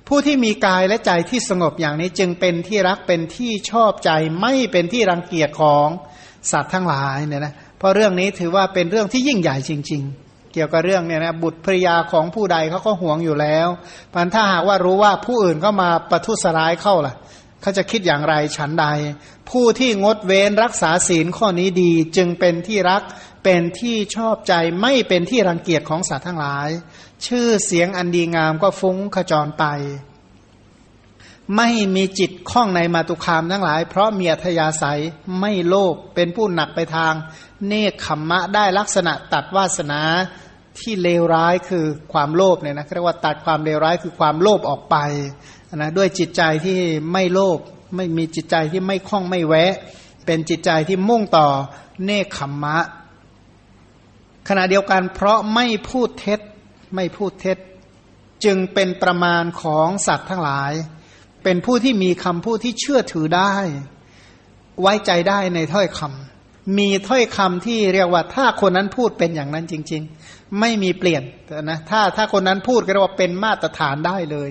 ผู้ที่มีกายและใจที่สงบอย่างนี้จึงเป็นที่รักเป็นที่ชอบใจไม่เป็นที่รังเกียจของสัตว์ทั้งหลายเนี่ยนะเพราะเรื่องนี้ถือว่าเป็นเรื่องที่ยิ่งใหญ่จริงๆเกี่ยวกับเรื่องเนี่ยนะบุตรภริยาของผู้ใดเขาก็หวงอยู่แล้วพันถ้าหากว่ารู้ว่าผู้อื่นเข้ามาประทุษร้ายเข้าล่ะเขาจะคิดอย่างไรฉันใดผู้ที่งดเว้นรักษาศีลข้อนี้ดีจึงเป็นที่รักเป็นที่ชอบใจไม่เป็นที่รังเกียจของสัตว์ทั้งหลายชื่อเสียงอันดีงามก็ฟุ้งขจรไปไม่มีจิตข้องในมาตุคามทั้งหลายเพราะมีอัธยาศัยไม่โลภเป็นผู้หนักไปทางเนกขัมมะได้ลักษณะตัดวาสนาที่เลวร้ายคือความโลภเนี่ยนะเรียกว่าตัดความเลวร้ายคือความโลภออกไปนะด้วยจิตใจที่ไม่โลภไม่มีจิตใจที่ไม่คล้องไม่แวะเป็นจิตใจที่มุ่งต่อเนกขัมมะขณะเดียวกันเพราะไม่พูดเท็จไม่พูดเท็จจึงเป็นประมาณของสัตว์ทั้งหลายเป็นผู้ที่มีคำพูดที่เชื่อถือได้ไว้ใจได้ในถ้อยคำมีถ้อยคำที่เรียกว่าถ้าคนนั้นพูดเป็นอย่างนั้นจริงๆไม่มีเปลี่ยนนะถ้าคนนั้นพูดก็เรียกว่าเป็นมาตรฐานได้เลย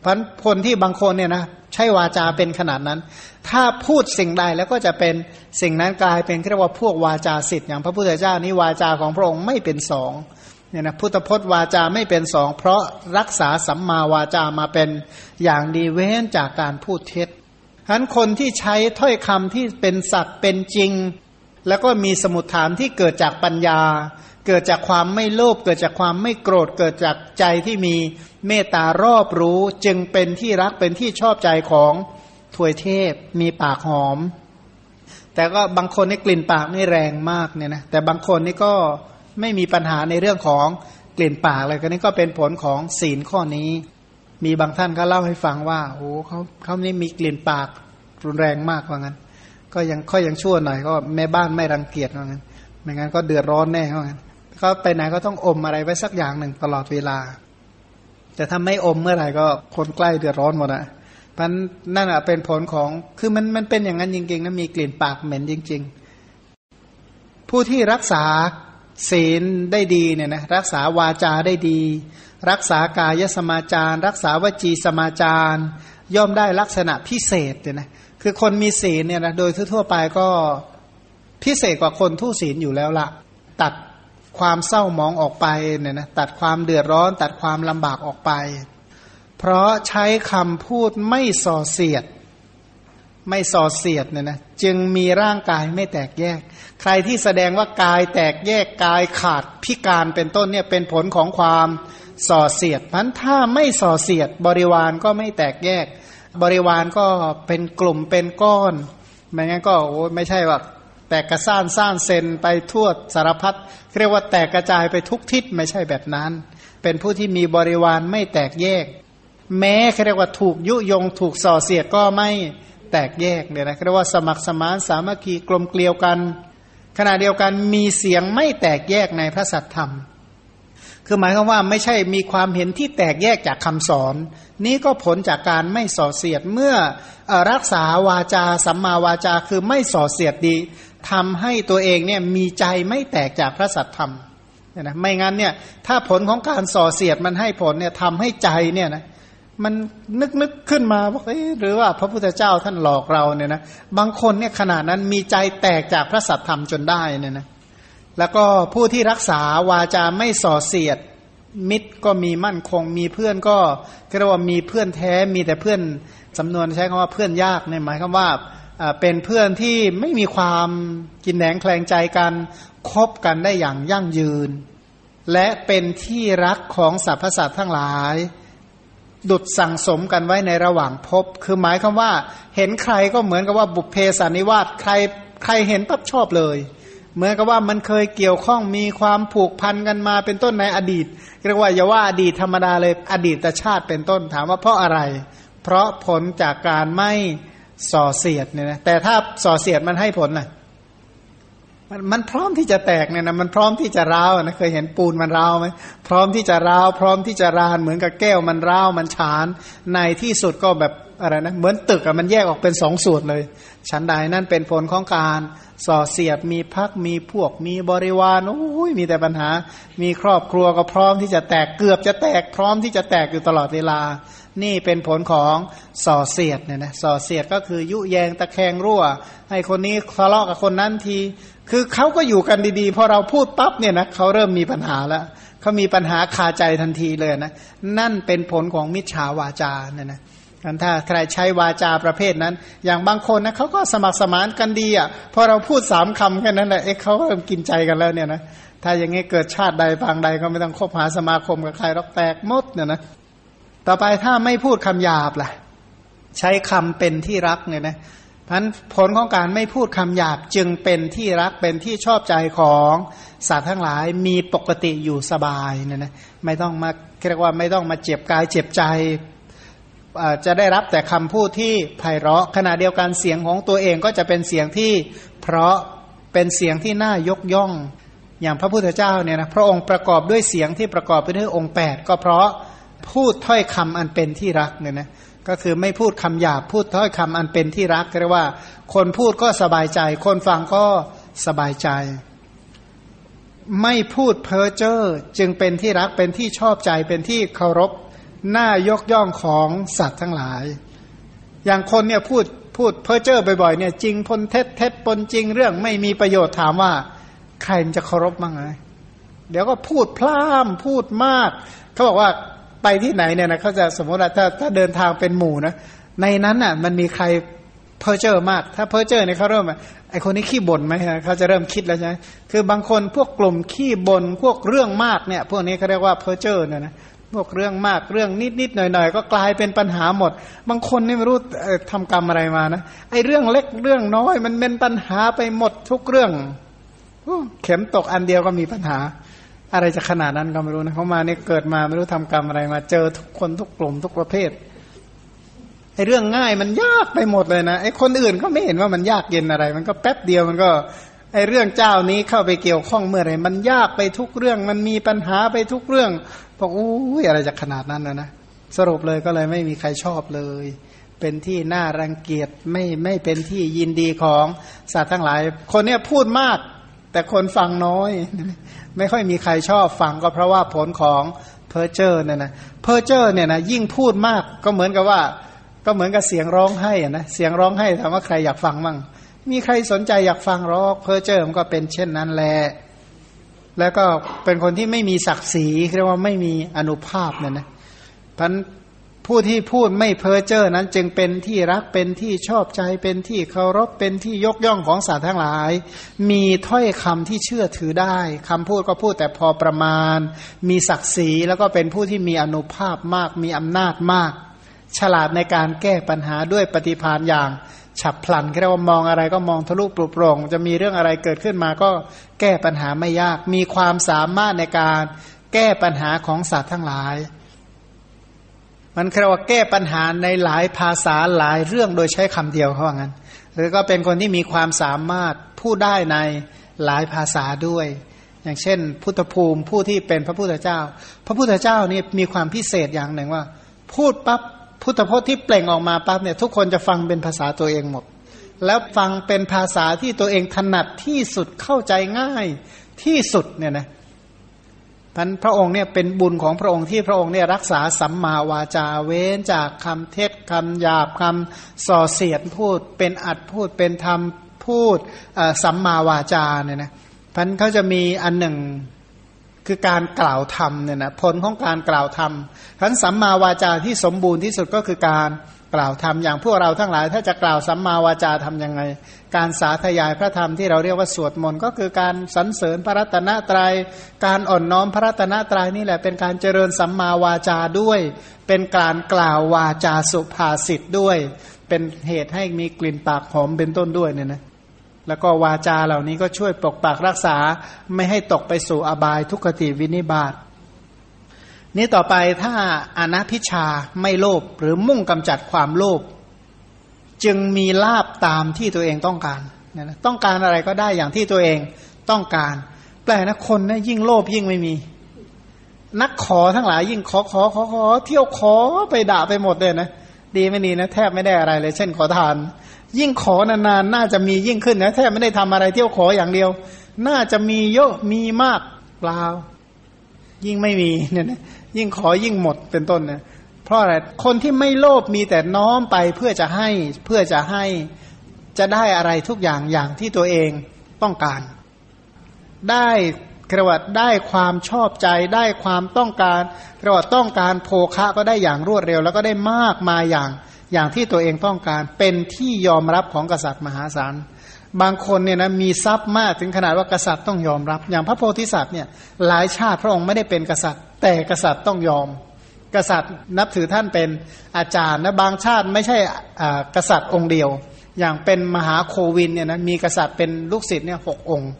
เพราะคนที่บางคนเนี่ยนะใช้วาจาเป็นขนาดนั้นถ้าพูดสิ่งใดแล้วก็จะเป็นสิ่งนั้นกลายเป็นเรียกว่าพวกวาจาศิษย์อย่างพระพุทธเจ้านี้วาจาของพระองค์ไม่เป็นสองเนี่ยนะพุทธพจน์วาจาไม่เป็นสองเพราะรักษาสัมมาวาจามาเป็นอย่างดีเว้นจากการพูดเท็จฉะนั้นคนที่ใช้ถ้อยคำที่เป็นสัตย์เป็นจริงแล้วก็มีสมุฏฐานที่เกิดจากปัญญาเกิดจากความไม่โลภเกิดจากความไม่โกรธเกิดจากใจที่มีเมตตารอบรู้จึงเป็นที่รักเป็นที่ชอบใจของทวยเทพมีปากหอมแต่ก็บางคนนี่กลิ่นปากนี่แรงมากเนี่ยนะแต่บางคนนี่ก็ไม่มีปัญหาในเรื่องของกลิ่นปากอะไรก็นี่ก็เป็นผลของศีลข้อนี้มีบางท่านก็เล่าให้ฟังว่าโอ้เขานี่มีกลิ่นปากรุนแรงมากว่างั้นก็ยังค่อยยังชั่วหน่อยก็แม่บ้านไม่รังเกียจว่างั้นไม่งั้นก็เดือดร้อนแน่ว่างั้นก็ไปไหนก็ต้องอมอะไรไว้สักอย่างหนึ่งตลอดเวลาแต่ถ้าไม่อมเมื่อไหร่ก็คนใกล้เดือดร้อนหมดนะ มันนั่นอ่ะเป็นผลของคือมันเป็นอย่างนั้นจริงๆนะมีกลิ่นปากเหม็นจริงๆผู้ที่รักษาศีลได้ดีเนี่ยนะรักษาวาจาได้ดีรักษากายสมาจารรักษาวจีสมาจารย่อมได้ลักษณะพิเศษเนี่ยนะคือคนมีศีลเนี่ยนะโดยทั่วไปก็พิเศษกว่าคนทุศีลอยู่แล้วละตัดความเศร้าหมองออกไปเนี่ยนะตัดความเดือดร้อนตัดความลำบากออกไปเพราะใช้คำพูดไม่ส่อเสียดเนี่ยนะจึงมีร่างกายไม่แตกแยกใครที่แสดงว่ากายแตกแยกกายขาดพิการเป็นต้นเนี่ยเป็นผลของความส่อเสียดมันถ้าไม่ส่อเสียดบริวารก็ไม่แตกแยกบริวารก็เป็นกลุ่มเป็นก้อนไม่งั้นก็โอ้ไม่ใช่ว่าแตกกระซ่านซ่านเซนไปทั่วสารพัดเรียกว่าแตกกระจายไปทุกทิศไม่ใช่แบบนั้นเป็นผู้ที่มีบริวารไม่แตกแยกแม้เรียกว่าถูกยุยงถูกส่อเสียดก็ไม่แตกแยกเนี่ยนะเรียกว่าสมัครสมานสามัคคีกลมเกลียวกันขณะเดียวกันมีเสียงไม่แตกแยกในพระสัทธรรมคือหมายความว่าไม่ใช่มีความเห็นที่แตกแยกจากคำสอนนี้ก็ผลจากการไม่ส่อเสียดเมื่อรักษาวาจาสัมมาวาจาคือไม่ส่อเสียดดีทำให้ตัวเองเนี่ยมีใจไม่แตกจากพระสัทธรรมนะไม่งั้นเนี่ยถ้าผลของการส่อเสียดมันให้ผลเนี่ยทำให้ใจเนี่ยนะมันนึกขึ้นมาว่าหรือว่าพระพุทธเจ้าท่านหลอกเราเนี่ยนะบางคนเนี่ยขนาดนั้นมีใจแตกจากพระสัทธรรมจนได้เนี่ยนะแล้วก็ผู้ที่รักษาวาจาไม่ส่อเสียดมิตรก็มีมั่นคงมีเพื่อนก็เรียกว่ามีเพื่อนแท้มีแต่เพื่อนสำนวนใช้คำว่าเพื่อนยากเนี่ยหมายความว่าเป็นเพื่อนที่ไม่มีความกินแหนงแคลงใจกันคบกันได้อย่างยั่งยืนและเป็นที่รักของสรรพสัตว์ทั้งหลายดุจสั่งสมกันไว้ในระหว่างพบคือหมายความว่าเห็นใครก็เหมือนกับว่าบุพเพสันนิวาสใครเห็นปั๊บชอบเลยเหมือนกับว่ามันเคยเกี่ยวข้องมีความผูกพันกันมาเป็นต้นในอดีตเรียกว่าอย่าว่าอดีตธรรมดาเลยอดีตชาติเป็นต้นถามว่าเพราะอะไรเพราะผลจากการไม่ส่อเสียดเนี่ยนะแต่ถ้าส่อเสียดมันให้ผลน่ะมันพร้อมที่จะแตกเนี่ยนะมันพร้อมที่จะร้าวนะเคยเห็นปูนมันร้าวไหมพร้อมที่จะร้าวพร้อมที่จะรานเหมือนกับแก้วมันร้าวมันฉานในที่สุดก็แบบอะไรนะเหมือนตึกอะมันแยกออกเป็นสองส่วนเลยชั้นใดนั่นเป็นผลของการส่อเสียดมีพรรคมีพวกมีบริวารโอ้ยมีแต่ปัญหามีครอบครัวก็พร้อมที่จะแตกเกือบจะแตกพร้อมที่จะแตกอยู่ตลอดเวลานี่เป็นผลของส่อเสียดเนี่ยนะส่อเสียดก็คือยุแยงตะแคงรั่วให้คนนี้ทะเลาะกับคนนั้นทีคือเขาก็อยู่กันดีๆพอเราพูดปั๊บเนี่ยนะเขาเริ่มมีปัญหาแล้วเขามีปัญหาคาใจทันทีเลยนะนั่นเป็นผลของมิจฉาวาจาเนี่ยนะกันถ้าใครใช้วาจาประเภทนั้นอย่างบางคนนะเขาก็สมัครสมานกันดีอ่ะพอเราพูด3คำแค่นั้นแหละเขาเริ่มกินใจกันแล้วเนี่ยนะถ้าอย่างงี้เกิดชาติใดบางใดก็ไม่ต้องคบหาสมาคมกับใครหรอกแตกหมดเนี่ยนะต่อไปถ้าไม่พูดคำหยาบล่ะใช้คำเป็นที่รักเนี่ยนะเพราะฉะนั้นผลของการไม่พูดคำหยาบจึงเป็นที่รักเป็นที่ชอบใจของสัตว์ทั้งหลายมีปกติอยู่สบายเนี่ยนะไม่ต้องมาเรียกว่าไม่ต้องมาเจ็บกายเจ็บใจจะได้รับแต่คำพูดที่ไพเราะขณะเดียวกันเสียงของตัวเองก็จะเป็นเสียงที่เพราะเป็นเสียงที่น่ายกย่องอย่างพระพุทธเจ้าเนี่ยนะพระองค์ประกอบด้วยเสียงที่ประกอบไปด้วยองค์8ก็เพราะพูดถ้อยคำอันเป็นที่รักเนี่ยนะก็คือไม่พูดคำหยาบพูดถ้อยคำอันเป็นที่รักเรียกว่าคนพูดก็สบายใจคนฟังก็สบายใจไม่พูดเพ้อเจ้อจึงเป็นที่รักเป็นที่ชอบใจเป็นที่เคารพน่ายกย่องของสัตว์ทั้งหลายอย่างคนเนี่ยพูดเพ้อเจ้อบ่อยๆเนี่ยจริงปนเท็จเท็จปนจริงเรื่องไม่มีประโยชน์ถามว่าใครจะเคารพบ้างไงเดี๋ยวก็พูดพล่ำพูดมากเขาบอกว่าไปที่ไหนเนี่ยนะเขาจะสมมติว่าถ้าเดินทางเป็นหมู่นะในนั้นน่ะมันมีใครเพ้อเจ้อมากถ้าเพ้อเจ้อเนี่ยเขาเริ่มไอคนนี้ขี้บ่นไหมเขาจะเริ่มคิดแล้วใช่ไหมคือบางคนพวกกลุ่มขี้บ่นพวกเรื่องมากเนี่ยพวกนี้เขาเรียกว่าเพ้อเจ้อเนี่ยนะพวกเรื่องมากเรื่องนิดๆหน่อยๆก็กลายเป็นปัญหาหมดบางคนนี่ไม่รู้ทำกรรมอะไรมานะไอเรื่องเล็กเรื่องน้อยมันเป็นปัญหาไปหมดทุกเรื่องเข็มตกอันเดียวก็มีปัญหาอะไรจะขนาดนั้นก็ไม่รู้นะเขามาเนี่ยเกิดมาไม่รู้ทำกรรมอะไรมาเจอทุกคนทุกกลุ่มทุกประเภทไอ้เรื่องง่ายมันยากไปหมดเลยนะไอ้คนอื่นก็ไม่เห็นว่ามันยากเย็นอะไรมันก็แป๊บเดียวมันก็ไอ้เรื่องเจ้านี้เข้าไปเกี่ยวข้องเมื่อไหร่มันยากไปทุกเรื่องมันมีปัญหาไปทุกเรื่องบอกอู้อะไรจะขนาดนั้นนะสรุปเลยก็เลยไม่มีใครชอบเลย เป็นที่น่ารังเกียจไม่เป็นที่ยินดีของสัตว์ทั้งหลายคนเนี่ยพูดมากแต่คนฟังน้อยไม่ค่อยมีใครชอบฟังก็เพราะว่าผลของเพอร์เจอร์เนี่ยนะเพอร์เจอร์เนี่ยนะยิ่งพูดมากก็เหมือนกับว่าก็เหมือนกับเสียงร้องไห้นะเสียงร้องไห้ถามว่าใครอยากฟังบ้างมีใครสนใจอยากฟังหรอกเพอร์เจอร์มันก็เป็นเช่นนั้นแหละแล้วก็เป็นคนที่ไม่มีศักดิ์ศรีเรียกว่าไม่มีอานุภาพเนี่ยนะพันผู้ที่พูดไม่เพ้อเจ้อนั้นจึงเป็นที่รักเป็นที่ชอบใจเป็นที่เคารพเป็นที่ยกย่องของสัตว์ทั้งหลายมีถ้อยคำที่เชื่อถือได้คำพูดก็พูดแต่พอประมาณมีศักดิ์ศรีแล้วก็เป็นผู้ที่มีอานุภาพมากมีอำนาจมากฉลาดในการแก้ปัญหาด้วยปฏิภาณอย่างฉับพลันเรียกว่ามองอะไรก็มองทะลุปลุกโปร่งจะมีเรื่องอะไรเกิดขึ้นมาก็แก้ปัญหาไม่ยากมีความสามารถในการแก้ปัญหาของสัตว์ทั้งหลายมันเรียกว่าแก้ปัญหาในหลายภาษาหลายเรื่องโดยใช้คำเดียวเขาว่างั้นหรือก็เป็นคนที่มีความสามารถพูดได้ในหลายภาษาด้วยอย่างเช่นพุทธภูมิผู้ที่เป็นพระพุทธเจ้าพระพุทธเจ้านี่มีความพิเศษอย่างหนึ่งว่าพูดปั๊บพุทธพจน์ที่เปล่งออกมาปั๊บเนี่ยทุกคนจะฟังเป็นภาษาตัวเองหมดแล้วฟังเป็นภาษาที่ตัวเองถนัดที่สุดเข้าใจง่ายที่สุดเนี่ยนะท่านพระองค์เนี่ยเป็นบุญของพระองค์ที่พระองค์เนี่ยรักษาสัมมาวาจาเว้นจากคำเทศคำหยาบคำส่อเสียดพูดเป็นอัดพูดเป็นธรรมพูดสัมมาวาจาเนี่ยนะท่านเขาจะมีอันหนึ่งคือการกล่าวธรรมเนี่ยนะผลของการกล่าวธรรมท่านสัมมาวาจาที่สมบูรณ์ที่สุดก็คือการกล่าวธรรมอย่างพวกเราทั้งหลายถ้าจะกล่าวสัมมาวาจาทำยังไงการสาธยายพระธรรมที่เราเรียกว่าสวดมนต์ก็คือการสรรเสริญพระรัตนตรัยการอ่อนน้อมพระรัตนตรัยนี่แหละเป็นการเจริญสัมมาวาจาด้วยเป็นการกล่าววาจาสุภาษิตด้วยเป็นเหตุให้มีกลิ่นปากหอมเป็นต้นด้วยเนี่ยนะแล้วก็วาจาเหล่านี้ก็ช่วยปกปักรักษาไม่ให้ตกไปสู่อบายทุกขติวินิบาตนี้ต่อไปถ้าอนัพพิชชาไม่โลภหรือมุ่งกำจัดความโลภจึงมีลาภตามที่ตัวเองต้องการนะต้องการอะไรก็ได้อย่างที่ตัวเองต้องการแปลนะคนนะยิ่งโลภยิ่งไม่มีนักขอทั้งหลายยิ่งขอเที่ยวขอไปด่าไปหมดเลยนะดีไม่ดีนะแทบไม่ได้อะไรเลยเช่นขอทานยิ่งขอนานๆ น่าจะมียิ่งขึ้นนะแทบไม่ได้ทำอะไรเที่ยวขออย่างเดียวน่าจะมีเยอะมีมากเปล่ายิ่งไม่มีเนี่ยนะยิ่งขอยิ่งหมดเป็นต้นนะเพราะอะไรคนที่ไม่โลภมีแต่น้อมไปเพื่อจะให้จะได้อะไรทุกอย่างอย่างที่ตัวเองต้องการได้กระวัดได้ความชอบใจได้ความต้องการกระวัดต้องการโภคะก็ได้อย่างรวดเร็วแล้วก็ได้มากมายอย่างที่ตัวเองต้องการเป็นที่ยอมรับของกษัตริย์มหาศาลบางคนเนี่ยนะมีทรัพย์มากถึงขนาดว่ากษัตริย์ต้องยอมรับอย่างพระโพธิสัตว์เนี่ยหลายชาติพระองค์ไม่ได้เป็นกษัตริย์แต่กษัตริย์ต้องยอมกษัตริย์นับถือท่านเป็นอาจารย์นะบางชาติไม่ใช่กษัตริย์องค์เดียวอย่างเป็นมหาโควินเนี่ยนะมีกษัตริย์เป็นลูกศิษย์เนี่ย6องค์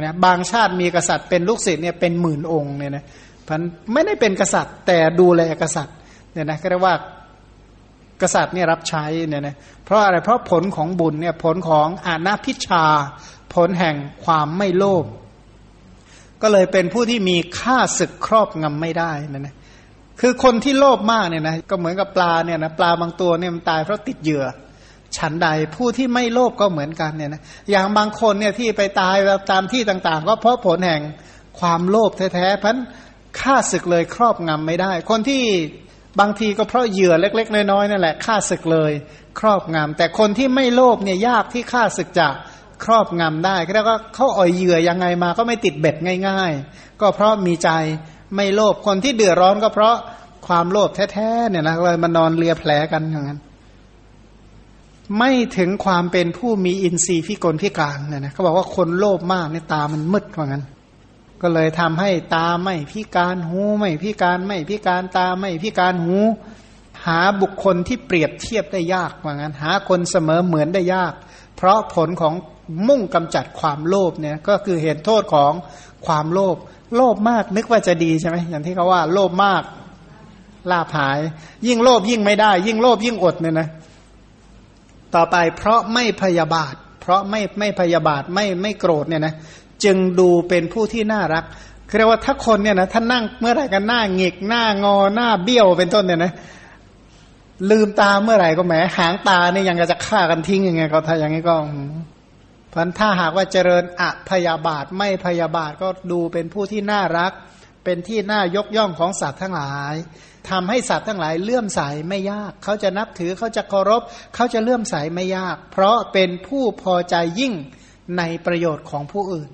นะบางชาติมีกษัตริย์เป็นลูกศิษย์เนี่ยเป็นหมื่นองค์เนี่ยนะพันไม่ได้เป็นกษัตริย์แต่ดูแลกษัตริย์เนี่ยนะก็เรียกว่ากษัตริย์เนี่ยรับใช้เนี่ยนะเพราะอะไรเพราะผลของบุญเนี่ยผลของอนัพพิชชาผลแห่งความไม่โลภก็เลยเป็นผู้ที่มีค่าศึกครอบงำไม่ได้นั่นนะคือคนที่โลภมากเนี่ยนะก็เหมือนกับปลาเนี่ยนะปลาบางตัวเนี่ยมันตายเพราะติดเหยื่อฉันใดผู้ที่ไม่โลภก็เหมือนกันเนี่ยนะอย่างบางคนเนี่ยที่ไปตายตามที่ต่างๆก็เพราะผลแห่งความโลภแท้ๆเพราะฉะนั้นค่าศึกเลยครอบงำไม่ได้คนที่บางทีก็เพราะเหยื่อเล็กๆน้อยๆนั่นแหละฆ่าศึกเลยครอบงำแต่คนที่ไม่โลภเนี่ยยากที่ฆ่าศึกจะครอบงำได้แล้วก็เขาอ่อยเหยื่อยังไงมาก็ไม่ติดเบ็ดง่ายๆก็เพราะมีใจไม่โลภคนที่เดือดร้อนก็เพราะความโลภแท้ๆเนี่ยนะเลยมานอนเลียแผลกันอย่างนั้นไม่ถึงความเป็นผู้มีอินทรีย์พิกลพิการเนี่ยนะเขาบอกว่าคนโลภมากเนี่ยตามันมืดว่างั้นก็เลยทำให้ตาไม่พิการหูไม่พิการไม่พิการตาไม่พิการหูหาบุคคลที่เปรียบเทียบได้ยากว่างั้นหาคนเสมอเหมือนได้ยากเพราะผลของมุ่งกำจัดความโลภเนี่ยก็คือเห็นโทษของความโลภโลภมากนึกว่าจะดีใช่ไหมอย่างที่เขาว่าโลภมากลาภหายยิ่งโลภยิ่งไม่ได้ยิ่งโลภยิ่งอดเนี่ยนะต่อไปเพราะไม่พยาบาทเพราะไม่พยาบาทไม่โกรธเนี่ยนะจึงดูเป็นผู้ที่น่ารักเรียกว่าถ้าคนเนี่ยนะท่านนั่งเมื่อไหร่ก็หน้าหงิกหน้างอหน้าเบี้ยวเป็นต้นเนี่ยนะ ลืมตาเมื่อไหร่ก็แหมหางตาเนี่ยยังจะฆ่ากันทิ้งยังไงเขาทำอย่างนี้ก็เพราะฉะนั้นถ้าหากว่าเจริญอพยาบาทไม่พยาบาทก็ดูเป็นผู้ที่น่ารักเป็นที่น่ายกย่องของสัตว์ทั้งหลายทำให้สัตว์ทั้งหลายเลื่อมใสไม่ยากเขาจะนับถือเขาจะเคารพเขาจะเลื่อมใสไม่ยากเพราะเป็นผู้พอใจยิ่งในประโยชน์ของผู้อื่น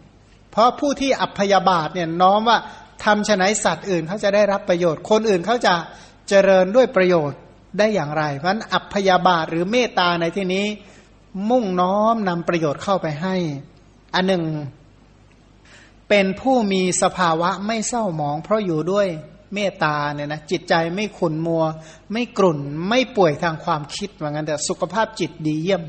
เพราะผู้ที่อัพยาบาทเนี่ยน้อมว่าทำฉะไหนสัตว์อื่นเขาจะได้รับประโยชน์คนอื่นเขาจะเจริญด้วยประโยชน์ได้อย่างไรเพราะฉะนั้นอัพยาบาทหรือเมตตาในที่นี้มุ่งน้อมนำประโยชน์เข้าไปให้อันหนึ่งเป็นผู้มีสภาวะไม่เศร้าหมองเพราะอยู่ด้วยเมตตาเนี่ยนะจิตใจไม่ขุ่นมัวไม่กรุ่นไม่ป่วยทางความคิดว่างั้นแต่สุขภาพจิตดีเยี่ยม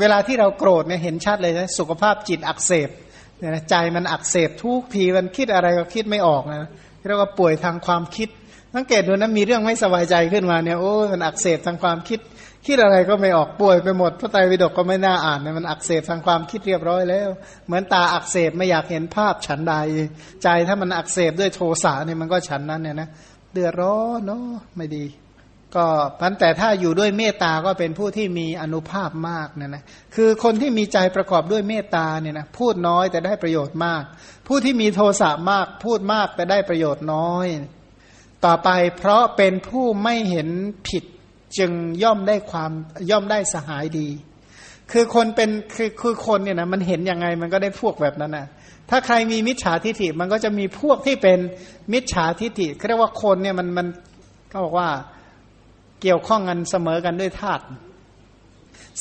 เวลาที่เราโกรธเนี่ยเห็นชัดเลยนะสุขภาพจิตอักเสบเนี่ยนะใจมันอักเสบทุกทีมันคิดอะไรก็คิดไม่ออกนะเรียกว่าป่วยทางความคิดสังเกตดูนะมีเรื่องไม่สบายใจขึ้นมาเนี่ยโอ้มันอักเสบทางความคิดคิดอะไรก็ไม่ออกป่วยไปหมดพระไตรปิฎกก็ไม่น่าอ่านมันอักเสบทางความคิดเรียบร้อยแล้วเหมือนตาอักเสบไม่อยากเห็นภาพฉันใดใจถ้ามันอักเสบด้วยโทสะเนี่ยมันก็ฉันนั้นเนี่ยนะเดือดร้อนเนาะไม่ดีก็พันแต่ถ้าอยู่ด้วยเมตตาก็เป็นผู้ที่มีอานุภาพมากเนี่ยนะคือคนที่มีใจประกอบด้วยเมตตาเนี่ยนะพูดน้อยแต่ได้ประโยชน์มากผู้ที่มีโทสะมากพูดมากแต่ได้ประโยชน์น้อยต่อไปเพราะเป็นผู้ไม่เห็นผิดจึงย่อมได้สหายดีคือคนเป็นคือคนเนี่ยนะมันเห็นยังไงมันก็ได้พวกแบบนั้นนะถ้าใครมีมิจฉาทิฐิมันก็จะมีพวกที่เป็นมิจฉาทิฐิเรียกว่าคนเนี่ยมันเขาบอกว่าเกี่ยวข้องกันเสมอกันด้วยธาตุ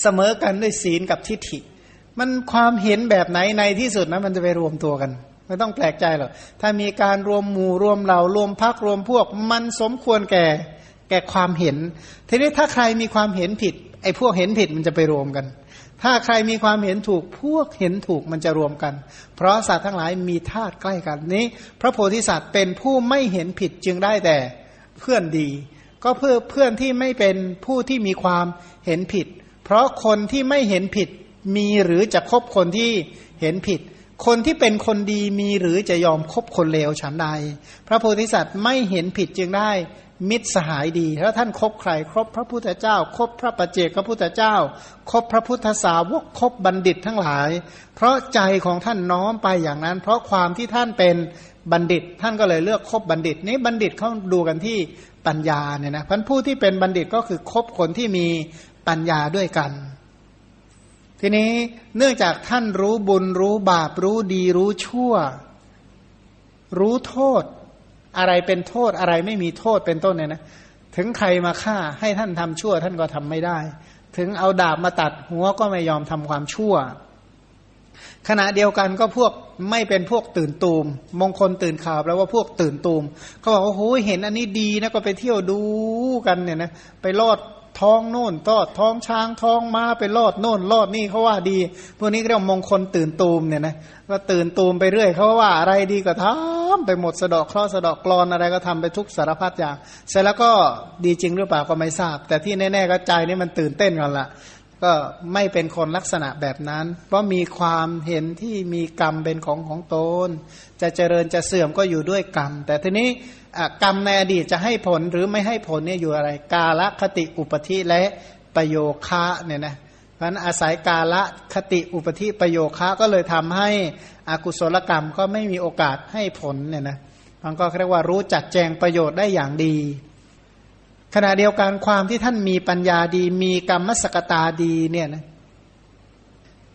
เสมอกันด้วยศีลกับทิฐิมันความเห็นแบบไหนในที่สุดนะมันจะไปรวมตัวกันไม่ต้องแปลกใจหรอกถ้ามีการรวมหมู่รวมเหล่ารวมพรรครวมพวกมันสมควรแก่ความเห็นทีนี้ถ้าใครมีความเห็นผิดไอ้พวกเห็นผิดมันจะไปรวมกันถ้าใครมีความเห็นถูกพวกเห็นถูกมันจะรวมกันเพราะสัตว์ทั้งหลายมีธาตุใกล้กันนี้พระโพธิสัตว์เป็นผู้ไม่เห็นผิดจึงได้แต่เพื่อนดีก็เพื่อนที่ไม่เป็นผู้ที่มีความเห็นผิดเพราะคนที่ไม่เห็นผิดมีหรือจะคบคนที่เห็นผิดคนที่เป็นคนดีมีหรือจะยอมคบคนเลวฉันใดพระโพธิสัตว์ไม่เห็นผิดจึงได้มิตรสหายดีแล้วท่านคบใครคบพระพุทธเจ้าคบพระปัจเจกพระพุทธเจ้าคบพระพุทธสาวกคบบัณฑิตทั้งหลายเพราะใจของท่านน้อมไปอย่างนั้นเพราะความที่ท่านเป็นบัณฑิตท่านก็เลยเลือกคบบัณฑิตนี้บัณฑิตเขาดูกันที่ปัญญาเนี่ยนะพันผู้ที่เป็นบัณฑิตก็คือคบคนที่มีปัญญาด้วยกันทีนี้เนื่องจากท่านรู้บุญรู้บาปรู้ดีรู้ชั่วรู้โทษอะไรเป็นโทษอะไรไม่มีโทษเป็นต้นเนี่ยนะถึงใครมาฆ่าให้ท่านทำชั่วท่านก็ทำไม่ได้ถึงเอาดาบมาตัดหัวก็ไม่ยอมทำความชั่วขณะเดียวกันก็พวกไม่เป็นพวกตื่นตูมมงคลตื่นข่าวแปลว่าพวกตื่นตูมเขาบอกว่าโอ้เห็นอันนี้ดีนะก็ไปเที่ยวดูกันเนี่ยนะไปลอดท้องโน่นทอดท้องช้างท้องม้าไปลอดโน่นลอดนี่เขาว่าดีพวกนี้เรียกมงคลตื่นตูมเนี่ยนะว่าตื่นตูมไปเรื่อยเขาว่าอะไรดีก็ทำไปหมดสะดอกเคราะห์สะดอกกลอนอะไรก็ทำไปทุกสารพัดอย่างเสร็จแล้วก็ดีจริงหรือเปล่าก็ไม่ทราบแต่ที่แน่ๆก็ใจนี่มันตื่นเต้นกันละก็ไม่เป็นคนลักษณะแบบนั้นเพราะมีความเห็นที่มีกรรมเป็นของตนจะเจริญจะเสื่อมก็อยู่ด้วยกรรมแต่ทีนี้กรรมในอดีตจะให้ผลหรือไม่ให้ผลเนี่ยอยู่อะไรกาลคติอุปธิและประโยคะเนี่ยนะเพราะฉะนั้นอาศัยกาลคติอุปธิประโยคะก็เลยทำให้อกุศลกรรมก็ไม่มีโอกาสให้ผลเนี่ยนะมันก็เรียกว่ารู้จักแจงประโยชน์ได้อย่างดีขณะเดียวกันความที่ท่านมีปัญญาดีมีกรรมสกตาดีเนี่ยนะ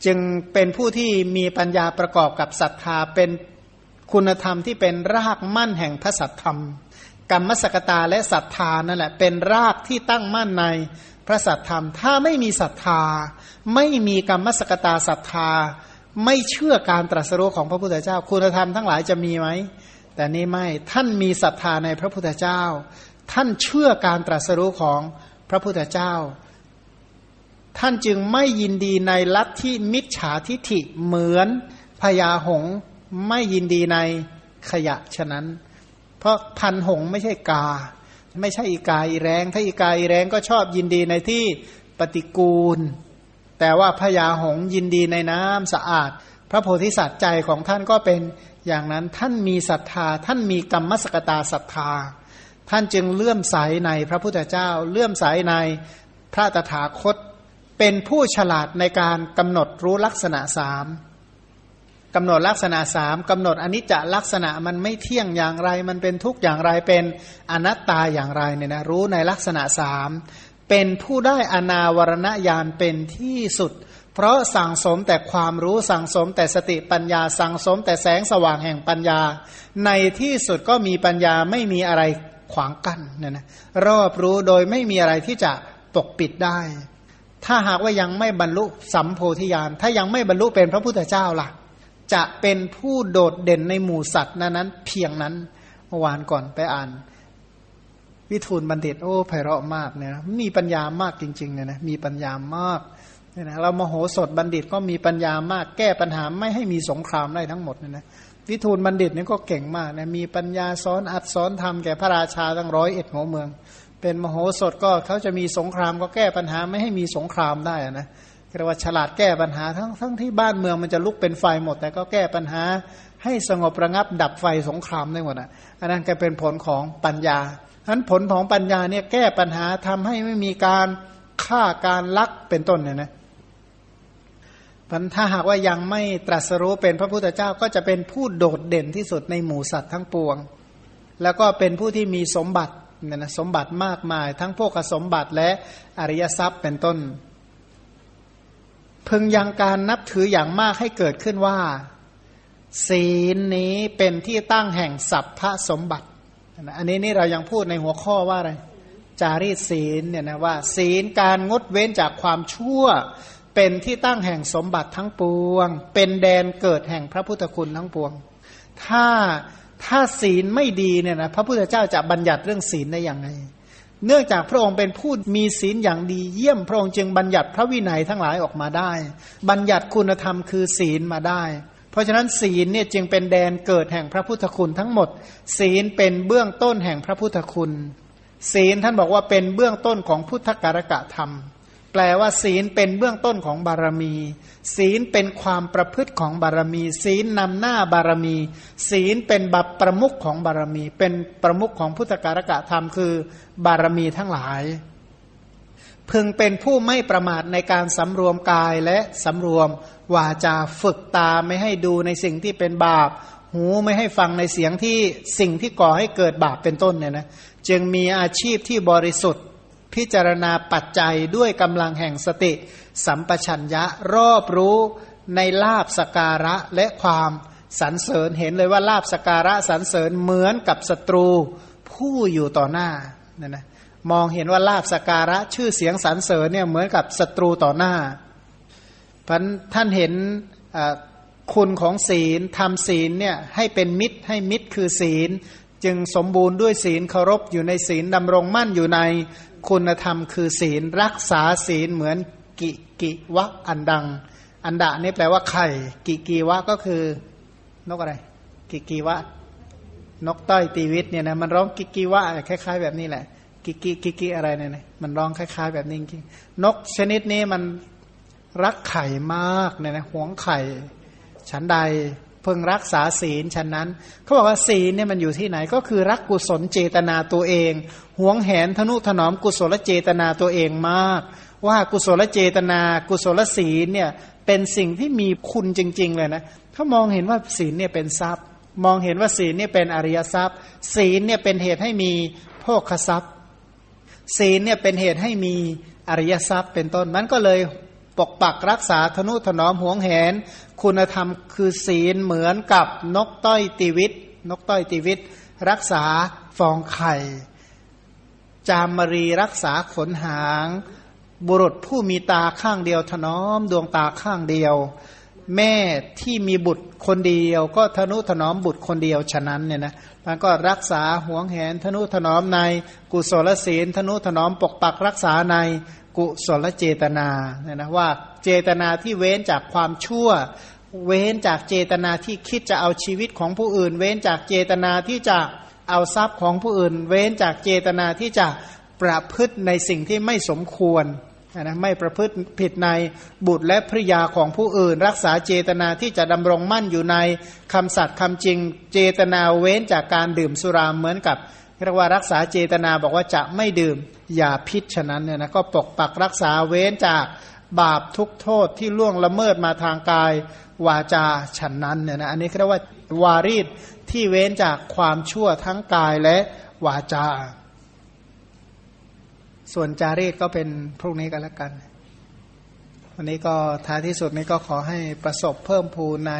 จึงเป็นผู้ที่มีปัญญาประกอบกับศรัทธาเป็นคุณธรรมที่เป็นรากมั่นแห่งพระสัทธรรมกรรมสกตาและศรัทธานั่นแหละเป็นรากที่ตั้งมั่นในพระสัทธรรมถ้าไม่มีศรัทธาไม่มีกรรมสกตาศรัทธาไม่เชื่อการตรัสรู้ของพระพุทธเจ้าคุณธรรมทั้งหลายจะมีไหมแต่นี่ไม่ท่านมีศรัทธาในพระพุทธเจ้าท่านเชื่อการตรัสรู้ของพระพุทธเจ้าท่านจึงไม่ยินดีในลัทธิมิจฉาทิฐิเหมือนพญาหงส์ไม่ยินดีในขยะฉะนั้นเพราะพันหงส์ไม่ใช่กาไม่ใช่อีกาอีแรงถ้าอีกาอีแรงก็ชอบยินดีในที่ปฏิกูลแต่ว่าพญาหงส์ยินดีในน้ำสะอาดพระโพธิสัตว์ใจของท่านก็เป็นอย่างนั้นท่านมีศรัทธาท่านมีกรรมสกตาศรัทธา ท่านจึงเลื่อมใสในพระพุทธเจ้าเลื่อมใสในพระตถาคตเป็นผู้ฉลาดในการกำหนดรู้ลักษณะสามกำหนดลักษณะสามกำหนดอนิจจลักษณะมันไม่เที่ยงอย่างไรมันเป็นทุกข์อย่างไรเป็นอนัตตาอย่างไรเนี่ยนะรู้ในลักษณะสามเป็นผู้ได้อนาวรณญาณเป็นที่สุดเพราะสั่งสมแต่ความรู้สั่งสมแต่สติปัญญาสั่งสมแต่แสงสว่างแห่งปัญญาในที่สุดก็มีปัญญาไม่มีอะไรขวางกั้นเนี่ยนะรอบรู้โดยไม่มีอะไรที่จะปกปิดได้ถ้าหากว่ายังไม่บรรลุสัมโพธิญาณถ้ายังไม่บรรลุเป็นพระพุทธเจ้าล่ะจะเป็นผู้โดดเด่นในหมู่สัตว์นั้นเพียงนั้นเมื่อวานก่อนไปอ่านวิทูลบัณฑิตโอ้ไพเราะมากเนี่ยนะมีปัญญามากจริงๆเนี่ยนะมีปัญญามากเนี่ยนะเรามโหสถบัณฑิตก็มีปัญญามากแก้ปัญหาไม่ให้มีสงครามได้ทั้งหมดเนี่ยนะวิทูลบัณฑิตนี่ก็เก่งมากนะมีปัญญาสอนอัดสอนธรรมแก่พระราชาทั้ง101หัวเมืองเป็นมโหสถก็เขาจะมีสงครามก็แก้ปัญหาไม่ให้มีสงครามได้นะเรียกว่าฉลาดแก้ปัญหาทั้งที่บ้านเมืองมันจะลุกเป็นไฟหมดแต่ก็แก้ปัญหาให้สงบระงับดับไฟสงครามได้หมดอ่ะอันนั้นก็เป็นผลของปัญญาฉะนั้นผลของปัญญาเนี่ยแก้ปัญหาทำให้ไม่มีการฆ่าการลักเป็นต้นเนี่ยนะถ้าหากว่ายังไม่ตรัสรู้เป็นพระพุทธเจ้าก็จะเป็นผู้โดดเด่นที่สุดในหมู่สัตว์ทั้งปวงแล้วก็เป็นผู้ที่มีสมบัติเนี่ยนะสมบัติมากมายทั้งโภคสมบัติและอริยทรัพย์เป็นต้นพึงยังการนับถืออย่างมากให้เกิดขึ้นว่าศีลนี้เป็นที่ตั้งแห่งสัพพสมบัติอันนี้นี่เรายังพูดในหัวข้อว่าอะไรจารีตศีลเนี่ยนะว่าศีลการงดเว้นจากความชั่วเป็นที่ตั้งแห่งสมบัติทั้งปวงเป็นแดนเกิดแห่งพระพุทธคุณทั้งปวงถ้าศีลไม่ดีเนี่ยนะพระพุทธเจ้าจะบัญญัติเรื่องศีลได้อย่างไรเนื่องจากพระองค์เป็นผู้มีศีลอย่างดีเยี่ยมพระองค์จึงบัญญัติพระวินัยทั้งหลายออกมาได้บัญญัติคุณธรรมคือศีลมาได้เพราะฉะนั้นศีลเนี่ยจึงเป็นแดนเกิดแห่งพระพุทธคุณทั้งหมดศีลเป็นเบื้องต้นแห่งพระพุทธคุณศีลท่านบอกว่าเป็นเบื้องต้นของพุทธการกะธรรมแปลว่าศีลเป็นเบื้องต้นของบารมีศีลเป็นความประพฤติของบารมีศีลนำหน้าบารมีศีลเป็นบัพประมุขของบารมีเป็นประมุขของพุทธการกะธรรมคือบารมีทั้งหลายพึงเป็นผู้ไม่ประมาทในการสำรวมกายและสำรวมวาจาฝึกตาไม่ให้ดูในสิ่งที่เป็นบาปหูไม่ให้ฟังในเสียงที่สิ่งที่ก่อให้เกิดบาปเป็นต้นเนี่ยนะจึงมีอาชีพที่บริสุทธิ์พิจารณาปัจจัยด้วยกำลังแห่งสติสัมปชัญญะรอบรู้ในลาภสักการะและความสรรเสริญเห็นเลยว่าลาภสักการะสรรเสริญเหมือนกับศัตรูผู้อยู่ต่อหน้าเนี่ยนะมองเห็นว่าลาภสักการะชื่อเสียงสรรเสริญเนี่ยเหมือนกับศัตรูต่อหน้าท่านเห็นคุณของศีลทำศีลเนี่ยให้เป็นมิตรให้มิตรคือศีลจึงสมบูรณ์ด้วยศีลเคารพอยู่ในศีลดำรงมั่นอยู่ในคุณธรรมคือศีลรักษาศีลเหมือนกิวะอันดังอันดะนี่แปลว่าไข่กิวะก็คือนกอะไรกิวะนกต้อยตีวิทเนี่ยนะมันร้องกิวะคล้ายๆแบบนี้แหละกิอะไรเนี่ยมันร้องคล้ายๆแบบนี้จริงนกชนิดนี้มันรักไข่มากเนี่ยนะหวงไข่ฉันใดเพิ่งรักษาศีลฉันนั้นเขาบอกว่าศีลเนี่ยมันอยู่ที่ไหนก็คือรักกุศลเจตนาตัวเองหวงแหนทนุถนอมกุศลเจตนาตัวเองมากว่ากุศลเจตนากุศลศีลเนี่ยเป็นสิ่งที่มีคุณจริงๆเลยนะถ้ามองเห็นว่าศีลเนี่ยเป็นทรัพย์มองเห็นว่าศีลเนี่ยเป็นอริยทรัพย์ศีลเนี่ยเป็นเหตุให้มีโภคทรัพย์ศีลเนี่ยเป็นเหตุให้มีอริยทรัพย์เป็นต้นมันก็เลยปกปักรักษาทนุถนอมหวงแหนคุณธรรมคือศีลเหมือนกับนกต้อยตีวิทนกต้อยตีวิทรักษาฟองไข่จามรีรักษาขนหางบุรุษผู้มีตาข้างเดียวถนอมดวงตาข้างเดียวแม่ที่มีบุตรคนเดียวก็ทนุถนอมบุตรคนเดียวฉะนั้นเนี่ยนะมันก็รักษาหวงแหนทนุถนอมในกุศลศีลทนุถนอมปกปักรักษาในกุศลเจตนาเนี่ยนะว่าเจตนาที่เว้นจากความชั่วเว้นจากเจตนาที่คิดจะเอาชีวิตของผู้อื่นเว้นจากเจตนาที่จะเอาทรัพย์ของผู้อื่นเว้นจากเจตนาที่จะประพฤติในสิ่งที่ไม่สมควรนะไม่ประพฤติผิดในบุตรและภริยาของผู้อื่นรักษาเจตนาที่จะดำรงมั่นอยู่ในคำสัตย์คำจริงเจตนาเว้นจากการดื่มสุราเหมือนกับ เรียกว่ารักษาเจตนาบอกว่าจะไม่ดื่มยาพิษฉะนั้นเนี่ยนะก็ปกปักรักษาเว้นจากบาปทุกโทษที่ล่วงละเมิดมาทางกายวาจาฉะนั้นเนี่ยนะอันนี้เรียกว่าวารีตที่เว้นจากความชั่วทั้งกายและวาจาส่วนจารีตก็เป็นพรุ่งนี้กันแล้วกันวันนี้ก็ท้ายที่สุดนี้ก็ขอให้ประสบเพิ่มพูนใน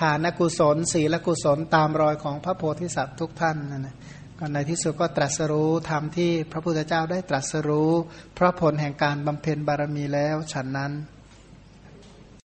ฐานกุศลศีลกุศลตามรอยของพระโพธิสัตว์ทุกท่านนะก็ในที่สุดก็ตรัสรู้ธรรมที่พระพุทธเจ้าได้ตรัสรู้เพราะผลแห่งการบำเพ็ญบารมีแล้วฉันนั้น